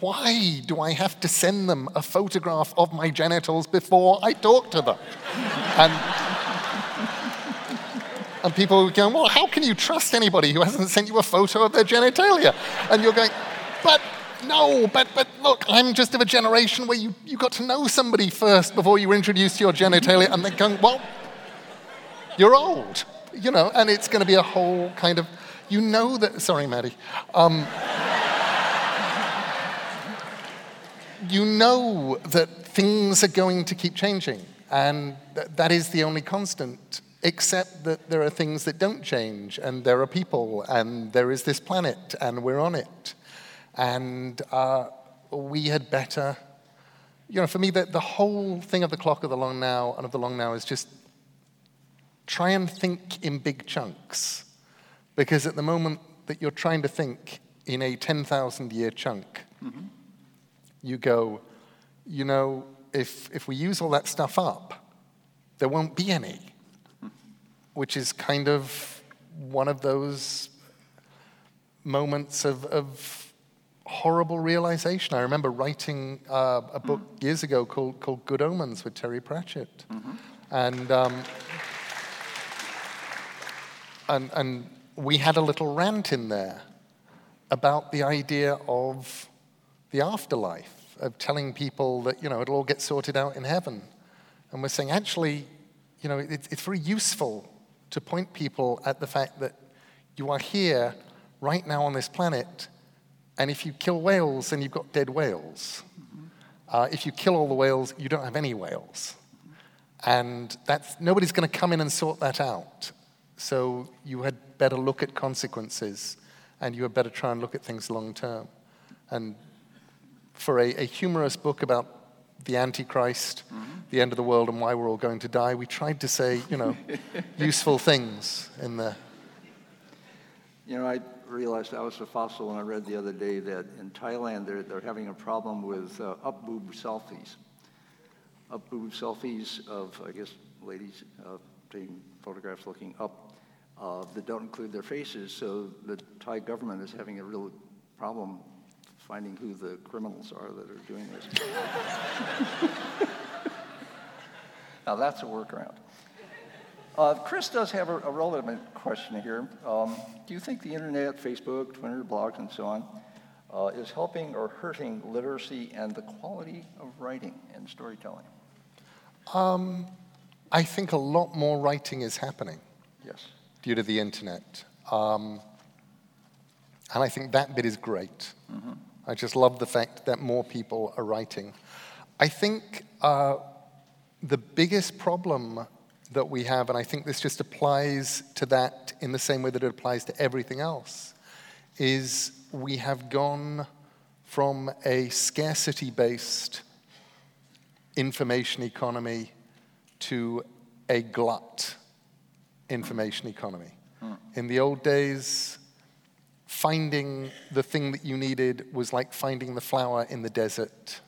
why do I have to send them a photograph of my genitals before I talk to them? And people are going, well, how can you trust anybody who hasn't sent you a photo of their genitalia? And you're going, but look, I'm just of a generation where you got to know somebody first before you were introduced to your genitalia, and they're going, well, you're old, you know, and it's going to be a whole kind of, you know that, sorry, Maddie. You know that things are going to keep changing, and that is the only constant, except that there are things that don't change, and there are people, and there is this planet, and we're on it. And we had better, you know, for me, the whole thing of the clock of the long now and of the long now is just try and think in big chunks, because at the moment that you're trying to think in a 10,000 year chunk, you go, you know, if we use all that stuff up, there won't be any, which is kind of one of those moments of horrible realization. I remember writing a book years ago called Good Omens with Terry Pratchett, and we had a little rant in there about the idea of the afterlife, of telling people that, you know, it'll all get sorted out in heaven, and we're saying actually, you know, it's very useful to point people at the fact that you are here right now on this planet. And if you kill whales, then you've got dead whales. If you kill all the whales, you don't have any whales. And nobody's going to come in and sort that out. So you had better look at consequences, and you had better try and look at things long term. And for a humorous book about the Antichrist, the end of the world, and why we're all going to die, we tried to say, you know, useful things in there. You know, I realized I was a fossil when I read the other day that in Thailand they're having a problem with up-boob selfies. Up-boob selfies of, I guess, ladies taking photographs looking up that don't include their faces, so the Thai government is having a real problem finding who the criminals are that are doing this. Now that's a workaround. Chris does have a relevant question here. Do you think the internet, Facebook, Twitter, blogs, and so on, is helping or hurting literacy and the quality of writing and storytelling? I think a lot more writing is happening. Yes. Due to the internet. And I think that bit is great. I just love the fact that more people are writing. I think the biggest problem that we have, and I think this just applies to that in the same way that it applies to everything else, is we have gone from a scarcity-based information economy to a glut information economy. In the old days, finding the thing that you needed was like finding the flower in the desert.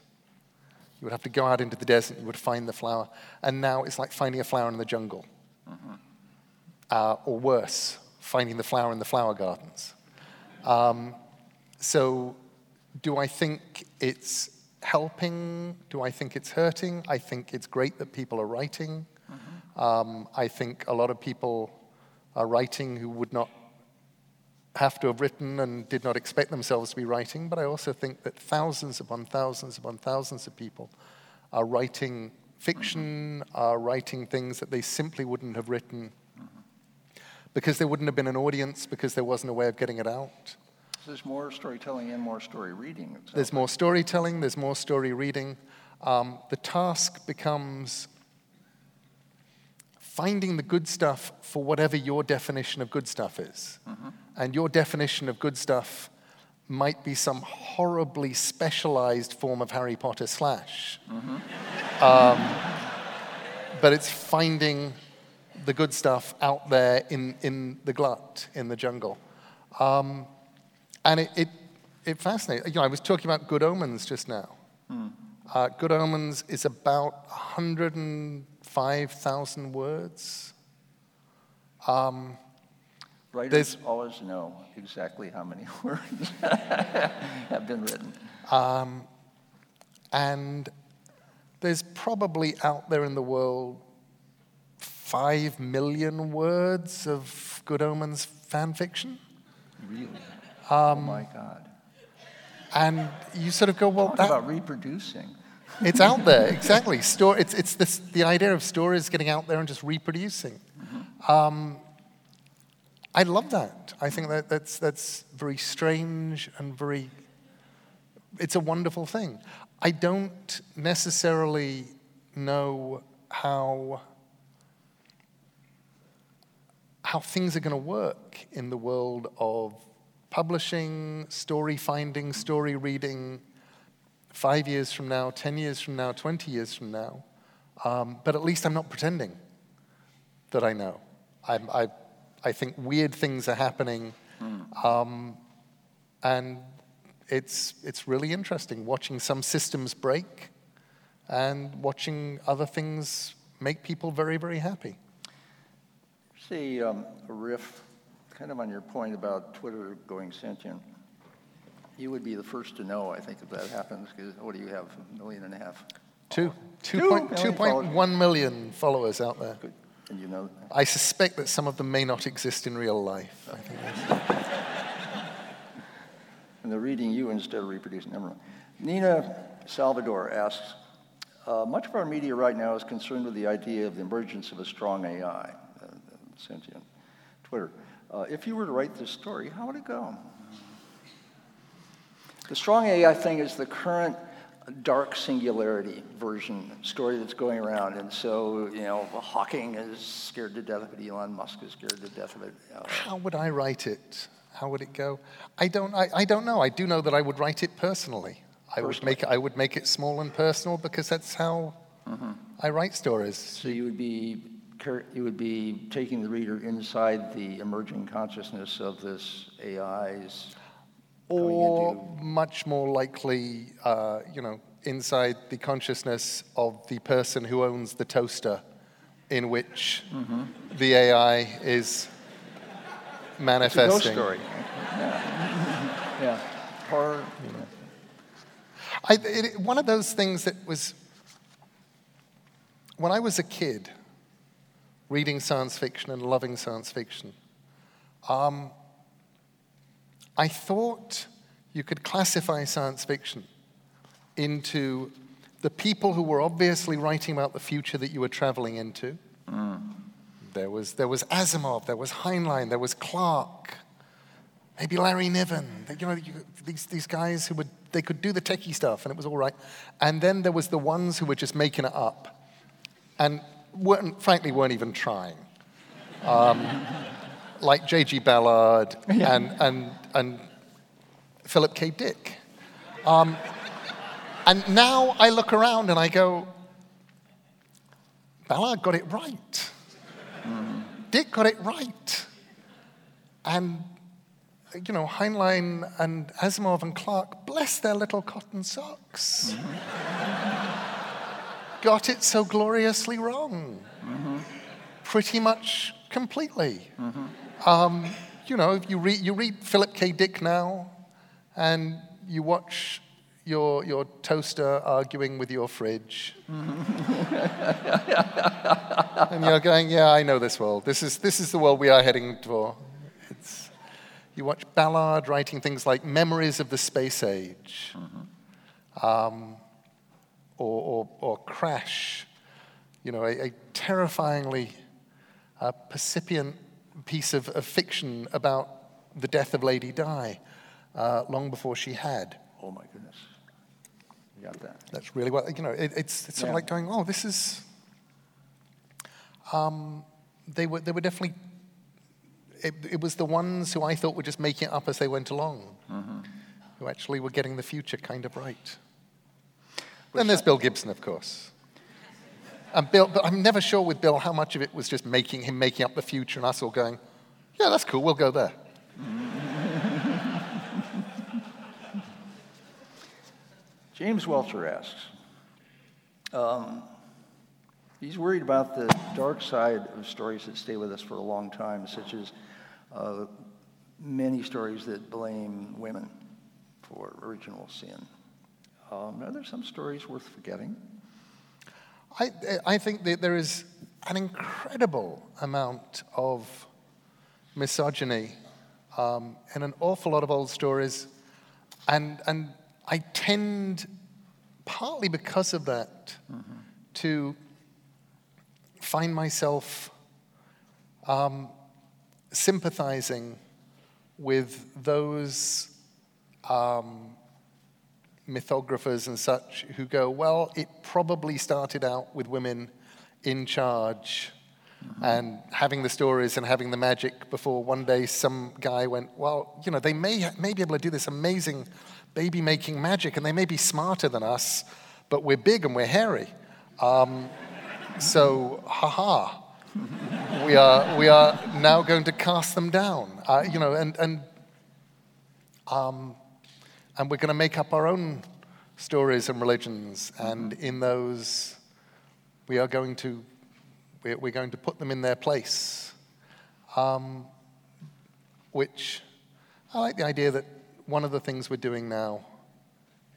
You would have to go out into the desert, you would find the flower. And now it's like finding a flower in the jungle. Or worse, finding the flower in the flower gardens. So do I think it's helping? Do I think it's hurting? I think it's great that people are writing. Mm-hmm. I think a lot of people are writing who would not have to have written and did not expect themselves to be writing, but I also think that thousands upon thousands upon thousands of people are writing fiction, mm-hmm. are writing things that they simply wouldn't have written mm-hmm. because there wouldn't have been an audience, because there wasn't a way of getting it out. So there's more storytelling and more story reading. There's more storytelling, there's more story reading. The task becomes finding the good stuff for whatever your definition of good stuff is. Mm-hmm. And your definition of good stuff might be some horribly specialized form of Harry Potter slash. Mm-hmm. But it's finding the good stuff out there in the glut, in the jungle. And it fascinates. You know, I was talking about Good Omens just now. Mm. Good Omens is about 105,000 words. Writers always know exactly how many words have been written. And there's probably out there in the world 5 million words of Good Omens fan fiction. Really? Oh my God. And you sort of go, well, talk about reproducing. It's out there, exactly. It's this, the idea of stories getting out there and just reproducing. Mm-hmm. I love that. I think that that's very strange and very, it's a wonderful thing. I don't necessarily know how things are going to work in the world of publishing, story finding, story reading, 5 years from now, 10 years from now, 20 years from now. But at least I'm not pretending that I know. I think weird things are happening, and it's really interesting watching some systems break and watching other things make people very, very happy. See, a riff kind of on your point about Twitter going sentient. You would be the first to know, I think, if that happens, because what do you have, 1.5 million? 2.1 million followers out there. Good. And you know, I suspect that some of them may not exist in real life. Okay. And they're reading you instead of reproducing. Never mind. Nina Salvador asks, much of our media right now is concerned with the idea of the emergence of a strong AI, sentient Twitter. If you were to write this story, how would it go? The strong AI thing is the current dark singularity version story that's going around, and so, you know, Hawking is scared to death of it, Elon Musk is scared to death of it. How would I write it? How would it go? I don't know. I do know that I would write it personally. I would make it small and personal, because that's how mm-hmm. I write stories. So you would be taking the reader inside the emerging consciousness of this AI's. Or much more likely, inside the consciousness of the person who owns the toaster in which mm-hmm. the AI is manifesting. It's a ghost story. Yeah. Horror. Yeah. One of those things that was, when I was a kid, reading science fiction and loving science fiction, I thought you could classify science fiction into the people who were obviously writing about the future that you were traveling into. Mm. There was Asimov, there was Heinlein, there was Clarke, maybe Larry Niven. These guys who could do the techie stuff, and it was all right. And then there was the ones who were just making it up, and frankly weren't even trying. Like J.G. Ballard and Philip K. Dick. And now I look around and I go, Ballard got it right. Mm. Dick got it right. And, Heinlein and Asimov and Clarke, bless their little cotton socks, mm-hmm. got it so gloriously wrong. Mm-hmm. Pretty much completely. Mm-hmm. You know, if you read Philip K. Dick now, and you watch your toaster arguing with your fridge, and you're going, yeah, I know this world. This is the world we are heading for. You watch Ballard writing things like Memories of the Space Age, or Crash. You know, a terrifyingly percipient piece of fiction about the death of Lady Di, long before she had. Oh my goodness, you got that. That's really what, you know, it's sort of like going, oh, this is. They were definitely. It was the ones who I thought were just making it up as they went along, who actually were getting the future kind of right. Then there's Bill Gibson, of course. And Bill, but I'm never sure with Bill how much of it was just making up the future and us all going, yeah, that's cool, we'll go there. James Welcher asks, he's worried about the dark side of stories that stay with us for a long time, such as many stories that blame women for original sin. Are there some stories worth forgetting? I think that there is an incredible amount of misogyny in an awful lot of old stories, and I tend, partly because of that, to find myself sympathizing with those mythographers and such who go, well, it probably started out with women in charge and having the stories and having the magic before one day some guy went, well, you know, they may be able to do this amazing baby-making magic and they may be smarter than us, but we're big and we're hairy. So, we are now going to cast them down, you know, and we're going to make up our own stories and religions, and in those, we're going to put them in their place. Which I like the idea that one of the things we're doing now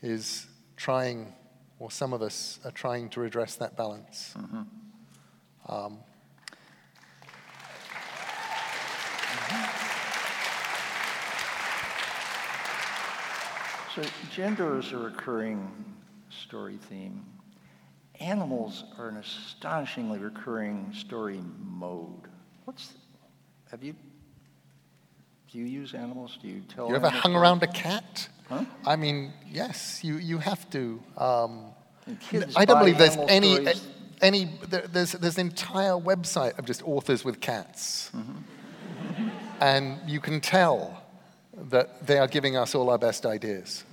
is trying. Or some of us are trying to redress that balance. So gender is a recurring story theme. Animals are an astonishingly recurring story mode. Do you use animals? Do you tell? You ever hung around a cat? Huh? I mean, yes, you have to. I don't believe there's any. There's an entire website of just authors with cats, and you can tell that they are giving us all our best ideas.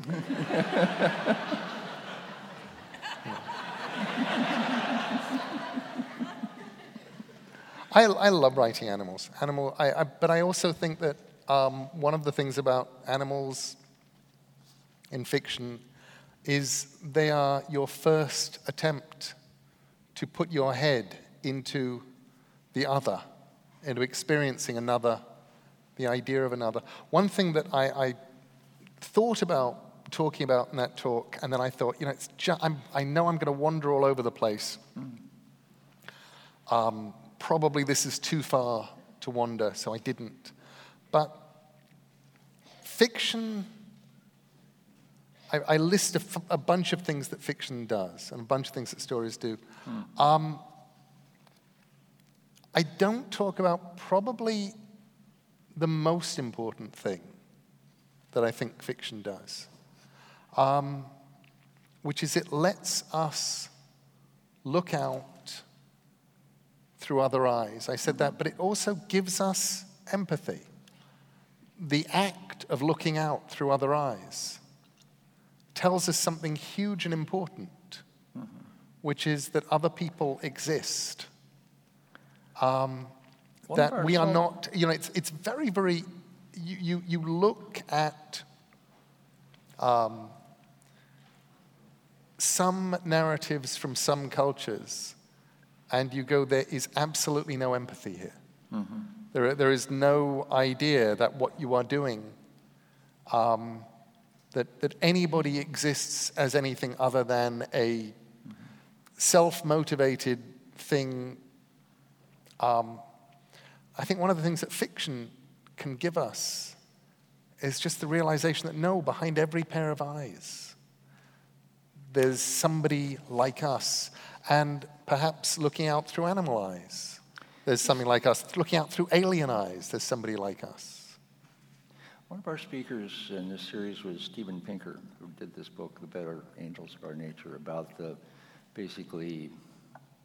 I love writing animals. But I also think that one of the things about animals in fiction is they are your first attempt to put your head into the other, into experiencing another, the idea of another. One thing that I thought about talking about in that talk, and then I thought, you know, I know I'm going to wander all over the place. Probably this is too far to wander, so I didn't. But fiction, I list a bunch of things that fiction does and a bunch of things that stories do. I don't talk about probably the most important thing that I think fiction does, which is it lets us look out through other eyes. I said that, but it also gives us empathy. The act of looking out through other eyes tells us something huge and important, which is that other people exist. That we are not, you know, it's very, very, you look at some narratives from some cultures and you go, there is absolutely no empathy here. There is no idea that what you are doing, that anybody exists as anything other than a self-motivated thing. I think one of the things that fiction can give us is just the realization that, no, behind every pair of eyes, there's somebody like us. And perhaps looking out through animal eyes, there's something like us. Looking out through alien eyes, there's somebody like us. One of our speakers in this series was Steven Pinker, who did this book, The Better Angels of Our Nature, about the basically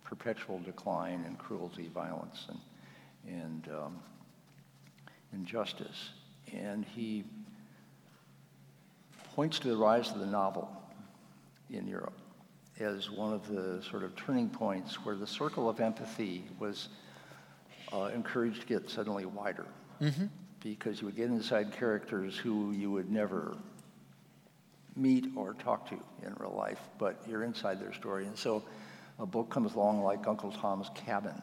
perpetual decline in cruelty, violence, and injustice. And he points to the rise of the novel in Europe as one of the sort of turning points where the circle of empathy was encouraged to get suddenly wider, because you would get inside characters who you would never meet or talk to in real life, but you're inside their story. And so a book comes along like Uncle Tom's Cabin,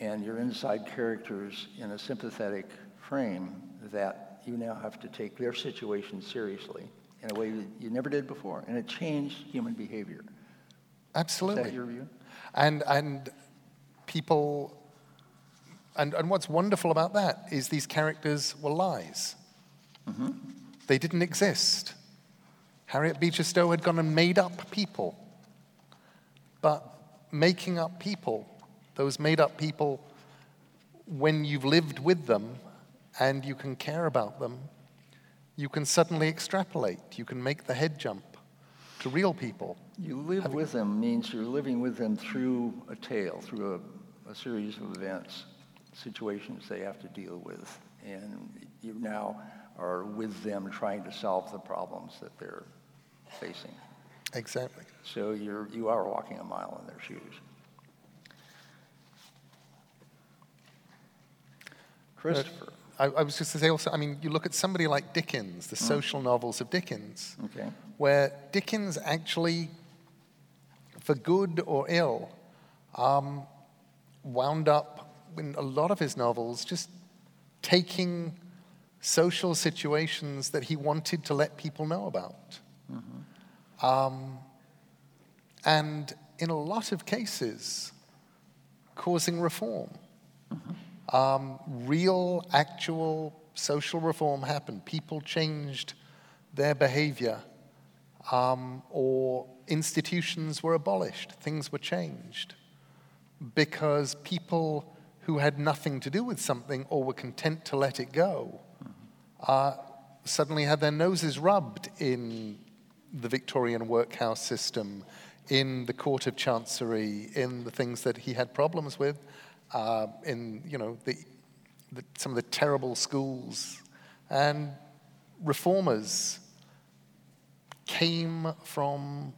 and you're inside characters in a sympathetic frame that you now have to take their situation seriously in a way that you never did before, and it changed human behavior. Absolutely. Is that your view? And people, and what's wonderful about that is these characters were lies. Mm-hmm. They didn't exist. Harriet Beecher Stowe had gone and made up people, but making up people, those made up people, when you've lived with them and you can care about them, you can suddenly extrapolate. You can make the head jump to real people. You live with them means you're living with them through a tale, through a series of events, situations they have to deal with. And you now are with them trying to solve the problems that they're facing. Exactly. So you are walking a mile in their shoes. Christopher. I was just to say also, I mean, you look at somebody like Dickens, the social novels of Dickens, where Dickens actually, for good or ill, wound up in a lot of his novels just taking social situations that he wanted to let people know about. Mm-hmm. And in a lot of cases, causing reform. Mm-hmm. Real, actual social reform happened. People changed their behavior, or institutions were abolished. Things were changed because people who had nothing to do with something or were content to let it go suddenly had their noses rubbed in the Victorian workhouse system, in the Court of Chancery, in the things that he had problems with. In some of the terrible schools, and reformers came from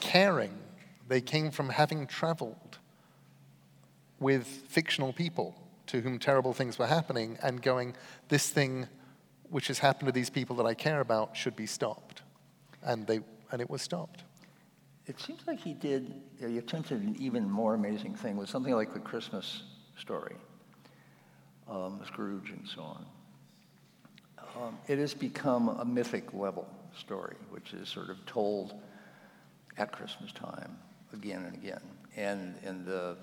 caring. They came from having traveled with fictional people to whom terrible things were happening and going, this thing which has happened to these people that I care about should be stopped, and it was stopped. It seems like he attempted an even more amazing thing with something like The Christmas Story, Scrooge and so on. It has become a mythic level story, which is sort of told at Christmas time again and again. And the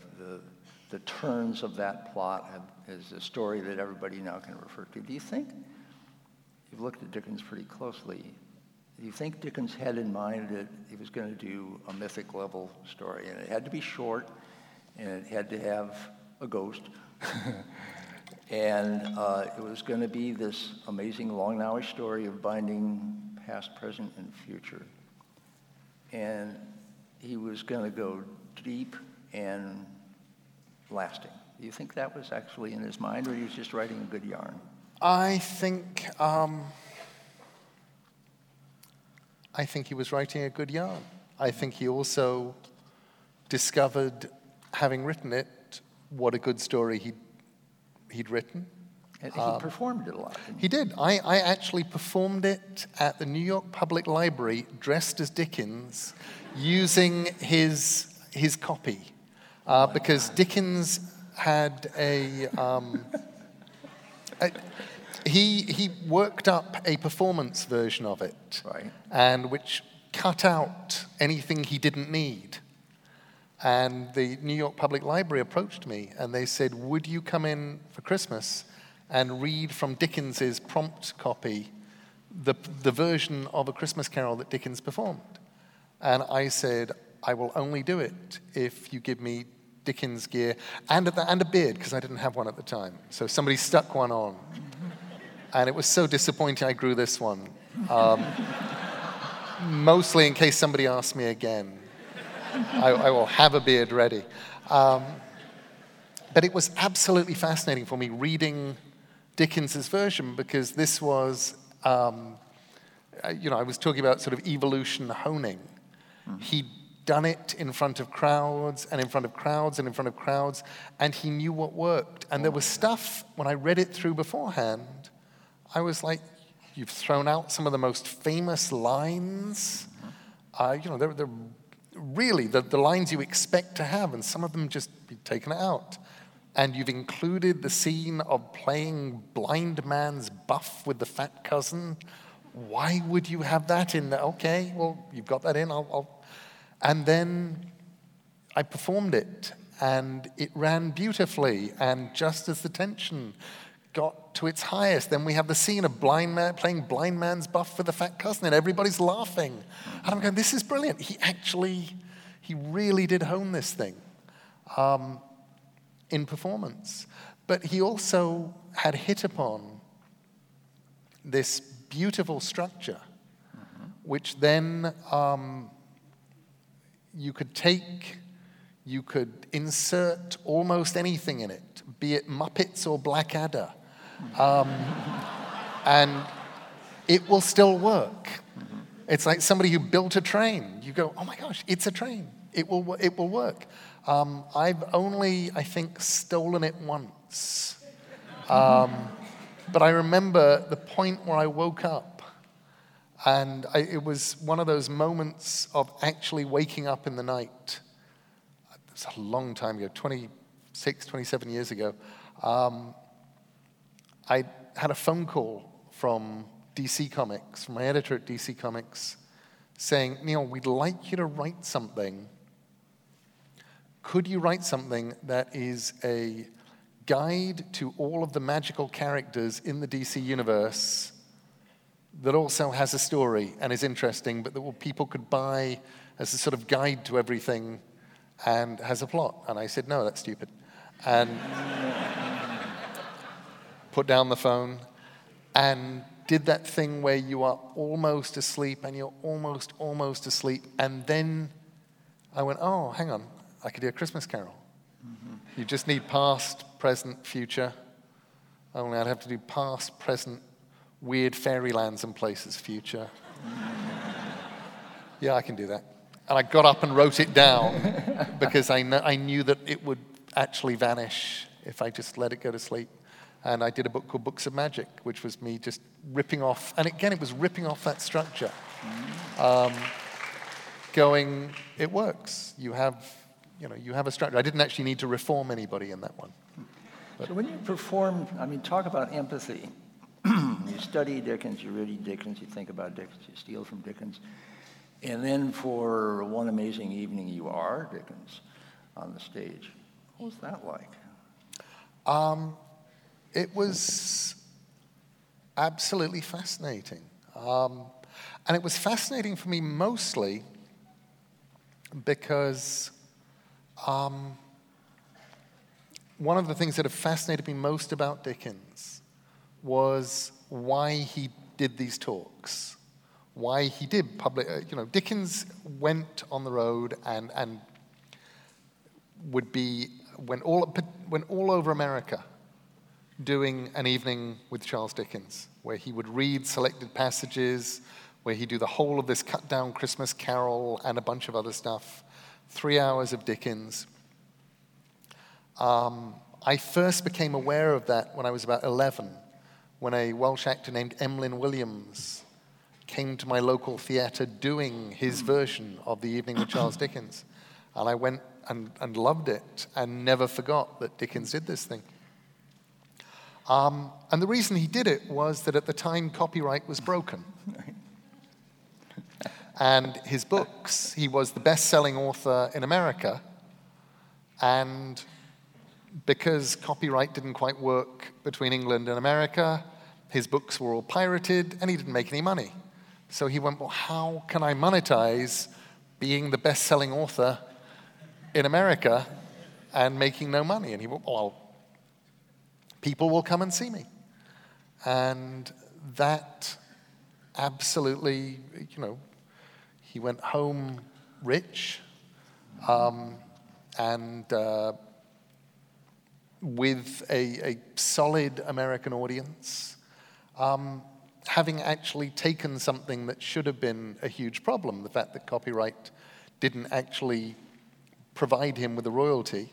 turns of that plot is a story that everybody now can refer to. Do you think, you've looked at Dickens pretty closely, do you think Dickens had in mind that he was going to do a mythic level story, and it had to be short, and it had to have a ghost, and it was going to be this amazing Long Now-ish story of binding past, present, and future, and he was going to go deep and lasting? Do you think that was actually in his mind, or he was just writing a good yarn? I think. I think he was writing a good yarn. I think he also discovered, having written it, what a good story he'd written. And he performed it a lot. He did. I actually performed it at the New York Public Library, dressed as Dickens, using his copy, because Dickens had a... He worked up a performance version of it, right, and which cut out anything he didn't need. And the New York Public Library approached me, and they said, would you come in for Christmas and read from Dickens's prompt copy the version of A Christmas Carol that Dickens performed? And I said, I will only do it if you give me Dickens gear and a beard, because I didn't have one at the time. So somebody stuck one on. And it was so disappointing I grew this one. Mostly in case somebody asks me again. I will have a beard ready. But it was absolutely fascinating for me reading Dickens's version, because this was, I was talking about sort of evolution honing. He'd done it in front of crowds, and in front of crowds, and in front of crowds, and he knew what worked. And there was stuff, when I read it through beforehand, I was like, you've thrown out some of the most famous lines. They're really the lines you expect to have, and some of them just be taken out. And you've included the scene of playing blind man's buff with the fat cousin. Why would you have that in there? Okay, well, you've got that in, And then I performed it, and it ran beautifully, and just as the tension got to its highest, then we have the scene of blind man playing blind man's buff with the fat cousin, and everybody's laughing. And I'm going, this is brilliant. He really did hone this thing in performance. But he also had hit upon this beautiful structure, which then... You could insert almost anything in it, be it Muppets or Blackadder, and it will still work. It's like somebody who built a train. You go, oh my gosh, it's a train. It will work. I've only, I think, stolen it once, but I remember the point where I woke up. And it was one of those moments of actually waking up in the night. It's a long time ago, 26, 27 years ago. I had a phone call from DC Comics, from my editor at DC Comics, saying, Neil, we'd like you to write something. Could you write something that is a guide to all of the magical characters in the DC universe that also has a story and is interesting, but that people could buy as a sort of guide to everything and has a plot? And I said, no, that's stupid. And put down the phone and did that thing where you are almost asleep and you're almost asleep. And then I went, oh, hang on, I could do A Christmas Carol. You just need past, present, future. Only I'd have to do past, present, weird fairylands and places, future. Yeah, I can do that. And I got up and wrote it down because I knew that it would actually vanish if I just let it go to sleep. And I did a book called Books of Magic, which was me just ripping off. And again, it was ripping off that structure. Going, it works. You have a structure. I didn't actually need to reform anybody in that one. But. So when you perform, talk about empathy. You study Dickens, you read Dickens, you think about Dickens, you steal from Dickens. And then for one amazing evening, you are Dickens on the stage. What was that like? It was absolutely fascinating. And it was fascinating for me mostly because one of the things that have fascinated me most about Dickens was why he did these talks, why he did public... Dickens went on the road and went all over America doing an evening with Charles Dickens, where he would read selected passages, where he'd do the whole of this cut-down Christmas Carol and a bunch of other stuff. 3 hours of Dickens. I first became aware of that when I was about 11. When a Welsh actor named Emlyn Williams came to my local theatre doing his version of The Evening with Charles Dickens. And I went and loved it and never forgot that Dickens did this thing. And the reason he did it was that at the time copyright was broken. And his books, he was the best-selling author in America, and because copyright didn't quite work between England and America, his books were all pirated, and he didn't make any money. So he went, well, how can I monetize being the best-selling author in America and making no money? And he went, well, people will come and see me. And that absolutely, you know, he went home rich and with a solid American audience, having actually taken something that should have been a huge problem, the fact that copyright didn't actually provide him with a royalty.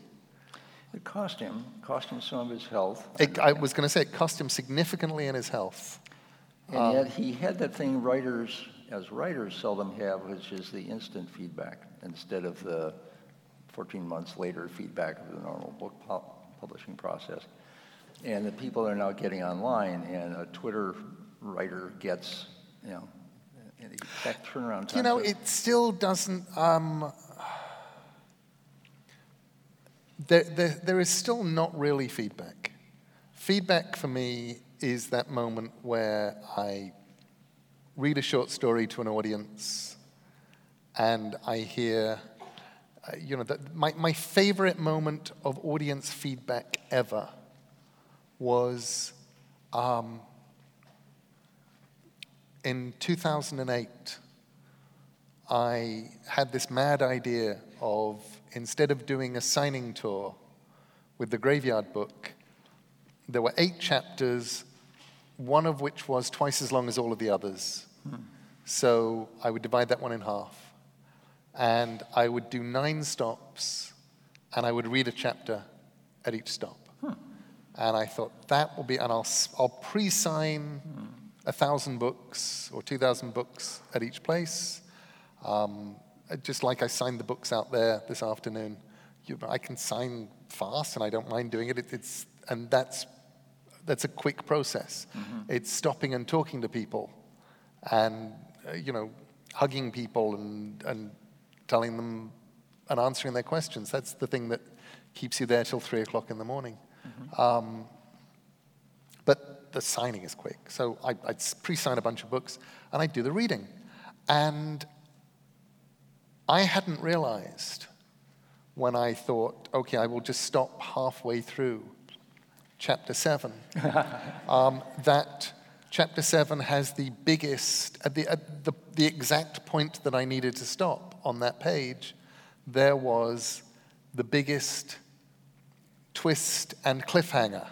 It cost him some of his health. I was going to say, it cost him significantly in his health. And yet he had that thing writers, as writers seldom have, which is the instant feedback instead of the 14 months later feedback of the normal book publishing process. And the people are now getting online, and a Twitter writer gets, you know, an exact turnaround time. You know, it still doesn't, there is still not really feedback. Feedback for me is that moment where I read a short story to an audience and I hear, my favorite moment of audience feedback ever was in 2008, I had this mad idea of, instead of doing a signing tour with the Graveyard Book, there were 8 chapters, one of which was twice as long as all of the others. So I would divide that one in half. And I would do 9 stops, and I would read a chapter at each stop. And I thought, that will be, and I'll pre-sign 1,000 books or 2,000 books at each place. Just like I signed the books out there this afternoon. I can sign fast, and I don't mind doing it. And that's a quick process. It's stopping and talking to people, and hugging people and telling them and answering their questions. That's the thing that keeps you there till 3:00 in the morning. But the signing is quick, so I'd pre-sign a bunch of books and I'd do the reading, and I hadn't realized when I thought, okay, I will just stop halfway through Chapter 7, that Chapter 7 has the biggest, at the exact point that I needed to stop on that page, there was the biggest twist and cliffhanger.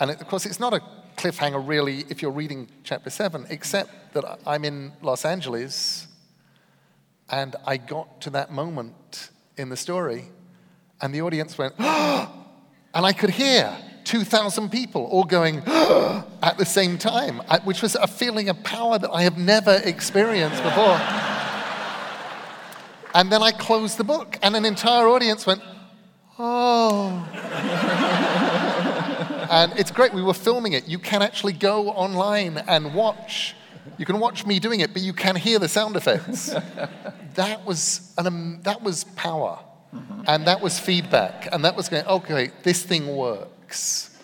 And of course, it's not a cliffhanger really if you're reading Chapter 7, except that I'm in Los Angeles, and I got to that moment in the story, and the audience went, oh! And I could hear 2,000 people all going at the same time, which was a feeling of power that I have never experienced before. And then I closed the book, and an entire audience went, oh. And it's great, we were filming it. You can actually go online and watch. You can watch me doing it, but you can hear the sound effects. That was power. And that was feedback, and that was going, okay, this thing works.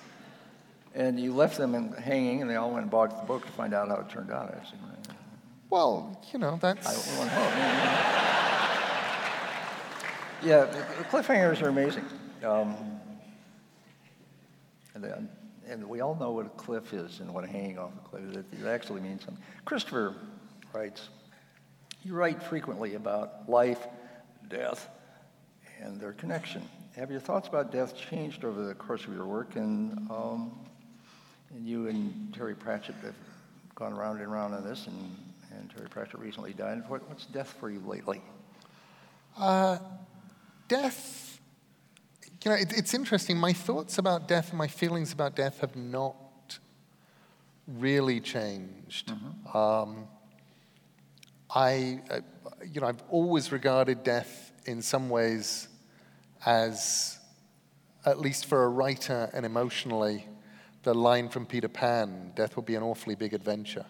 And you left them hanging, and they all went and bought the book to find out how it turned out, I assume. Right? Well, that's... Yeah, cliffhangers are amazing. And we all know what a cliff is and what a hanging off a cliff is. It actually means something. Christopher writes, you write frequently about life, death, and their connection. Have your thoughts about death changed over the course of your work? And you and Terry Pratchett have gone round and round on this, and Terry Pratchett recently died. What's death for you lately? Death, it's interesting. My thoughts about death and my feelings about death have not really changed. I've always regarded death in some ways as, at least for a writer and emotionally, the line from Peter Pan, death will be an awfully big adventure,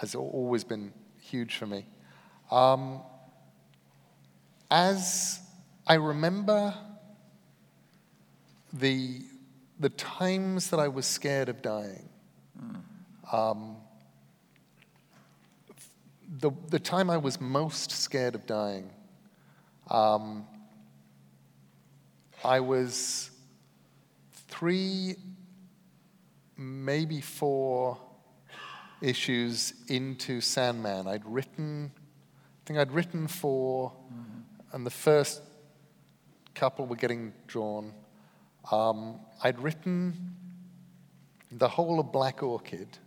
has always been huge for me. As I remember the times that I was scared of dying, the time I was most scared of dying, I was 3, maybe 4 issues into Sandman. I'd written 4, and the first couple were getting drawn. I'd written the whole of Black Orchid.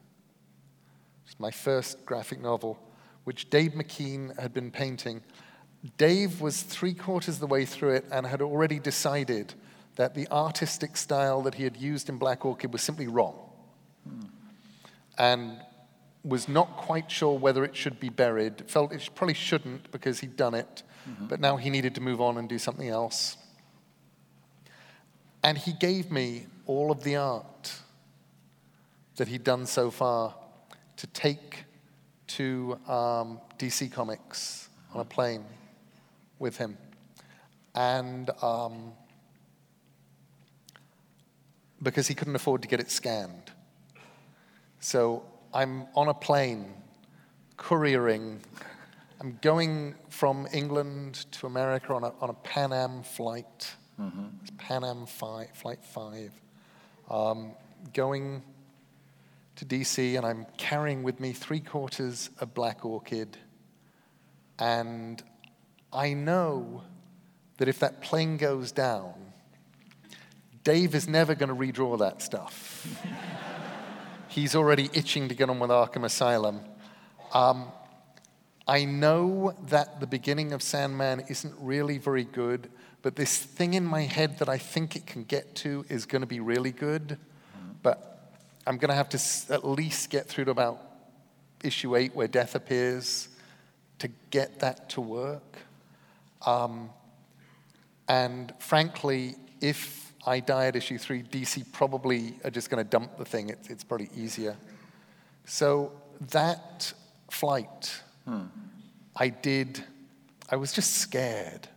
It's my first graphic novel, which Dave McKean had been painting. Dave was 3/4 of the way through it and had already decided that the artistic style that he had used in Black Orchid was simply wrong, and was not quite sure whether it should be buried. Felt it probably shouldn't because he'd done it, but now he needed to move on and do something else. And he gave me all of the art that he'd done so far to take to DC Comics on a plane with him. And because he couldn't afford to get it scanned. So I'm on a plane, couriering. I'm going from England to America on a Pan Am flight. It's Pan Am Flight 5. Going to DC, and I'm carrying with me 3/4 of Black Orchid. And I know that if that plane goes down, Dave is never going to redraw that stuff. He's already itching to get on with Arkham Asylum. I know that the beginning of Sandman isn't really very good, but this thing in my head that I think it can get to is going to be really good, but I'm going to have to at least get through to about issue 8 where death appears to get that to work. And frankly, if I die at issue 3, DC probably are just going to dump the thing. It's probably easier. So that flight, I was just scared.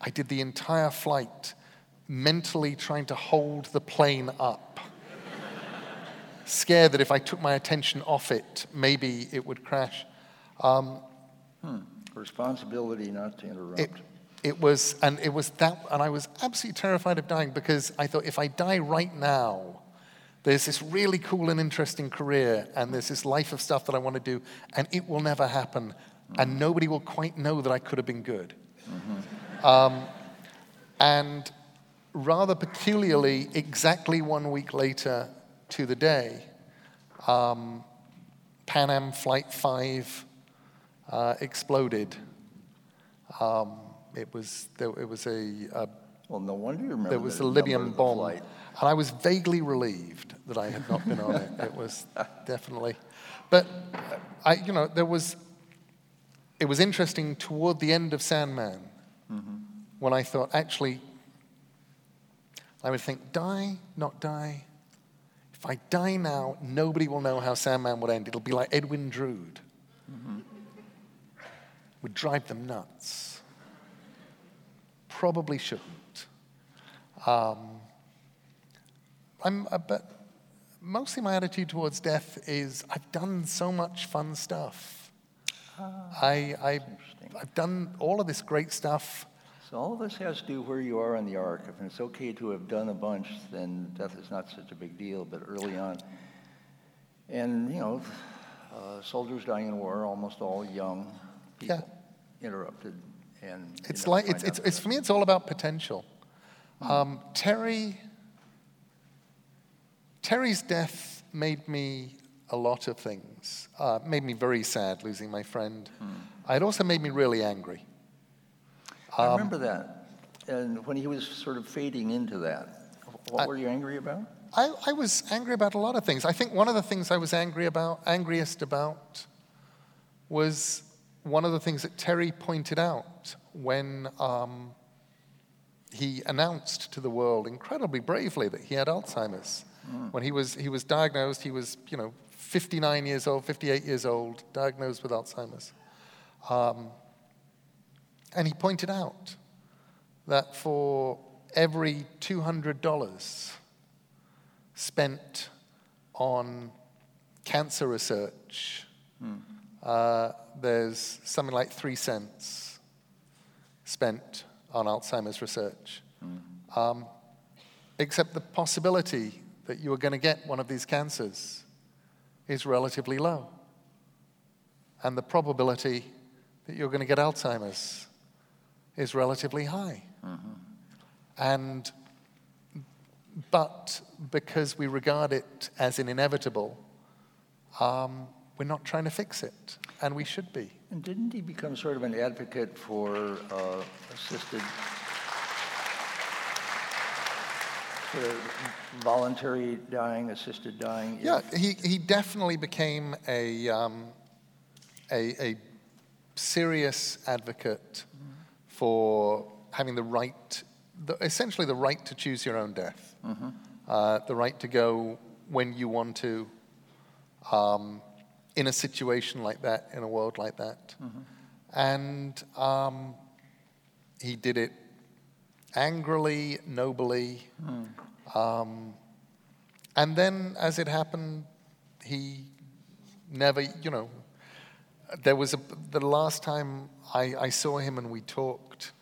I did the entire flight mentally trying to hold the plane up. Scared that if I took my attention off it, maybe it would crash. Responsibility not to interrupt. It was that, and I was absolutely terrified of dying because I thought if I die right now, there's this really cool and interesting career, and there's this life of stuff that I want to do, and it will never happen, and nobody will quite know that I could have been good. And rather peculiarly, exactly 1 week later to the day, Pan Am Flight 5 exploded. No wonder you remember. There was a Libyan bomb, and I was vaguely relieved that I had not been on it. It was definitely, but It was interesting toward the end of Sandman, when I thought, actually, I would think, die, not die. If I die now, nobody will know how Sandman would end. It'll be like Edwin Drood. Would drive them nuts. Probably shouldn't. But mostly my attitude towards death is, I've done so much fun stuff. I've done all of this great stuff. So all of this has to do where you are in the arc. If it's okay to have done a bunch, then death is not such a big deal, but early on. And, soldiers dying in war, almost all young people interrupted. And it's like, it's for me, it's all about potential. Terry's death made me a lot of things. Made me very sad losing my friend. It also made me really angry. I remember that. And when he was sort of fading into that, what were you angry about? I was angry about a lot of things. I think one of the things I was angriest about was one of the things that Terry pointed out when he announced to the world incredibly bravely that he had Alzheimer's. Mm. When he was diagnosed, he was 59 years old, 58 years old, diagnosed with Alzheimer's. And he pointed out that for every $200 spent on cancer research, there's something like 3 cents spent on Alzheimer's research. Mm. Except the possibility that you are going to get one of these cancers is relatively low. And the probability that you're going to get Alzheimer's is relatively high. Mm-hmm. But because we regard it as an inevitable, we're not trying to fix it, and we should be. And didn't he become sort of an advocate for assisted, sort of voluntary dying, assisted dying? Yeah, he definitely became a serious advocate for having the right, essentially the right to choose your own death, the right to go when you want to, in a situation like that, in a world like that. Mm-hmm. And he did it angrily, nobly. Mm. And then, as it happened, he never, there was the last time I saw him and we talked,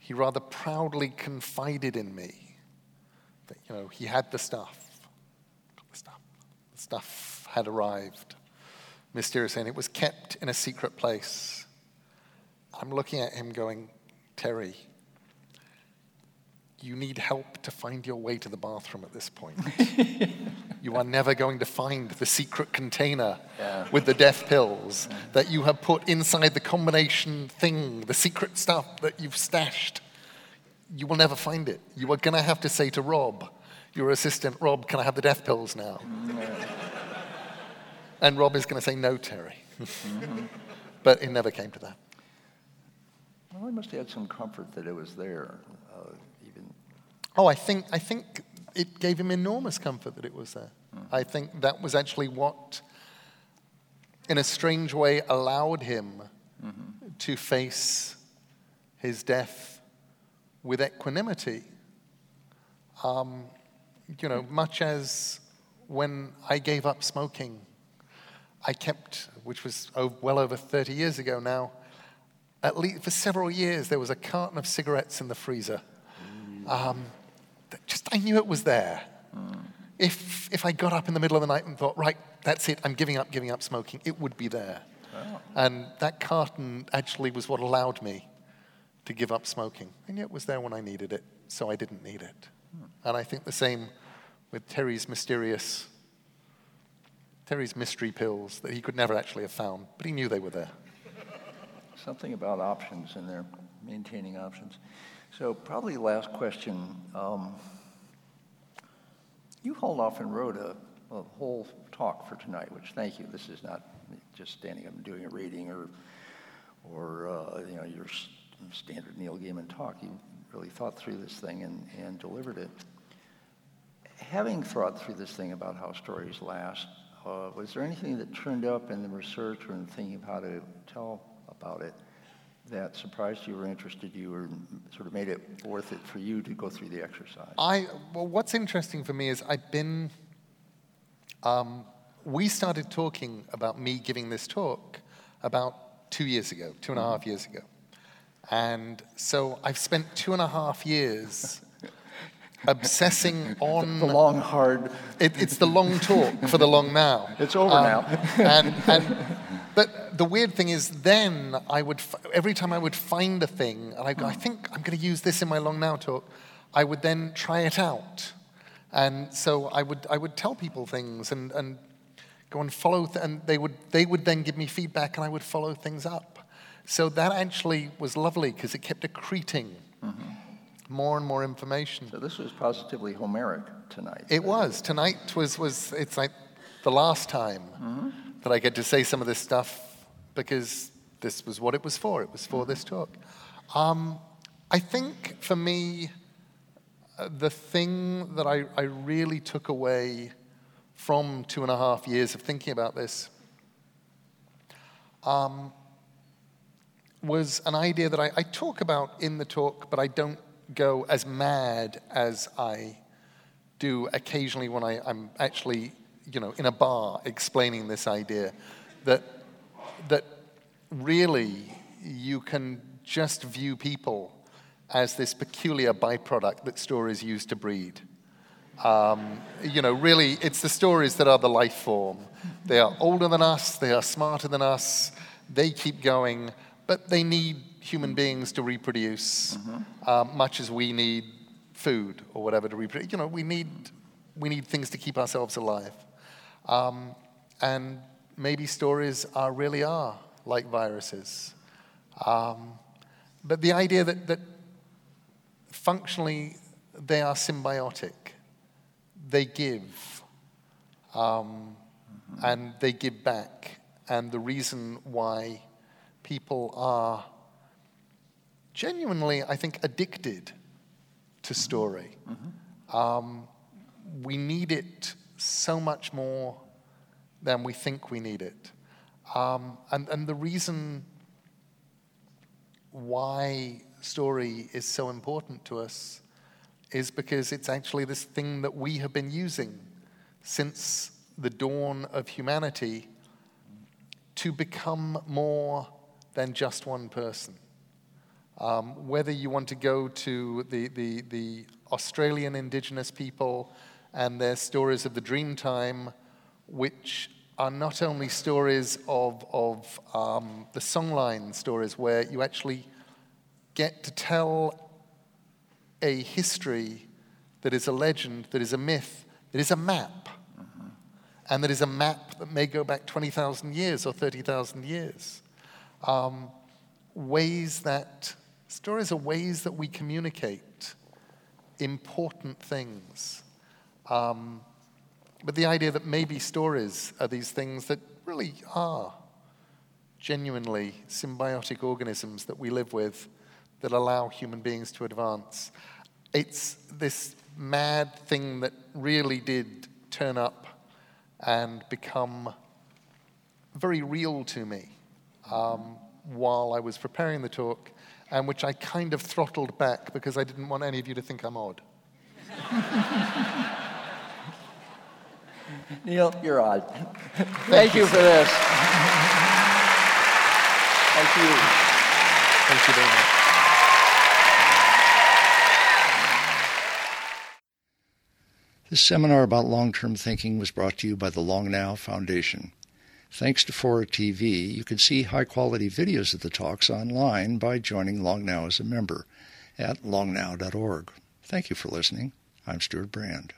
he rather proudly confided in me that, he had the stuff. The stuff had arrived mysteriously, and it was kept in a secret place. I'm looking at him going, Terry, you need help to find your way to the bathroom at this point. You are never going to find the secret container with the death pills that you have put inside the combination thing, the secret stuff that you've stashed. You will never find it. You are going to have to say to Rob, your assistant, Rob, can I have the death pills now? And Rob is going to say, no, Terry. But it never came to that. Well, I must have had some comfort that it was there. I think it gave him enormous comfort that it was there. Mm. I think that was actually what, in a strange way, allowed him to face his death with equanimity. Much as when I gave up smoking, I kept, which was well over 30 years ago now, at least for several years, there was a carton of cigarettes in the freezer. I knew it was there. Mm. If I got up in the middle of the night and thought, right, that's it, I'm giving up smoking, it would be there. Wow. And that carton actually was what allowed me to give up smoking. And yet it was there when I needed it, so I didn't need it. Mm. And I think the same with Terry's mystery pills that he could never actually have found, but he knew they were there. Something about options in there, maintaining options. So probably last question. You hauled off and wrote a whole talk for tonight, which thank you. This is not just standing up and doing a reading or your standard Neil Gaiman talk. You really thought through this thing and delivered it. Having thought through this thing about how stories last, was there anything that turned up in the research or in thinking of how to tell about it that surprised you or interested you or sort of made it worth it for you to go through the exercise? What's interesting for me is I've been... we started talking about me giving this talk about 2.5 years ago. And so I've spent 2.5 years obsessing on... The long, hard... It's the long talk for the long now. It's over now. But the weird thing is then every time I would find a thing, and I think I'm going to use this in my Long Now talk, I would then try it out. And so I would tell people things and go and follow, and they would then give me feedback and I would follow things up. So that actually was lovely because it kept accreting more and more information. So this was positively Homeric tonight. It was. Tonight was it's like the last time. Mm-hmm. That I get to say some of this stuff because this was what it was for. It was for this talk. I think for me, the thing that I really took away from 2.5 years of thinking about this was an idea that I talk about in the talk, but I don't go as mad as I do occasionally when I'm actually, in a bar explaining this idea, that really you can just view people as this peculiar byproduct that stories use to breed. Really, it's the stories that are the life form. They are older than us, they are smarter than us, they keep going, but they need human beings to reproduce, much as we need food or whatever to reproduce. We need things to keep ourselves alive. And maybe stories really are like viruses. But the idea that functionally they are symbiotic. They give, and they give back. And the reason why people are genuinely, I think, addicted to story. We need it so much more than we think we need it. And the reason why story is so important to us is because it's actually this thing that we have been using since the dawn of humanity to become more than just one person. Whether you want to go to the Australian indigenous people and their stories of the Dreamtime, which are not only stories of the songline stories where you actually get to tell a history that is a legend, that is a myth, that is a map, and that is a map that may go back 20,000 years or 30,000 years. Stories are ways that we communicate important things. But the idea that maybe stories are these things that really are genuinely symbiotic organisms that we live with that allow human beings to advance. It's this mad thing that really did turn up and become very real to me while I was preparing the talk, and which I kind of throttled back because I didn't want any of you to think I'm odd. Neil, you're odd. Thank you for this. Thank you. Thank you very much. This seminar about long-term thinking was brought to you by the Long Now Foundation. Thanks to 4TV, you can see high-quality videos of the talks online by joining Long Now as a member at longnow.org. Thank you for listening. I'm Stuart Brand.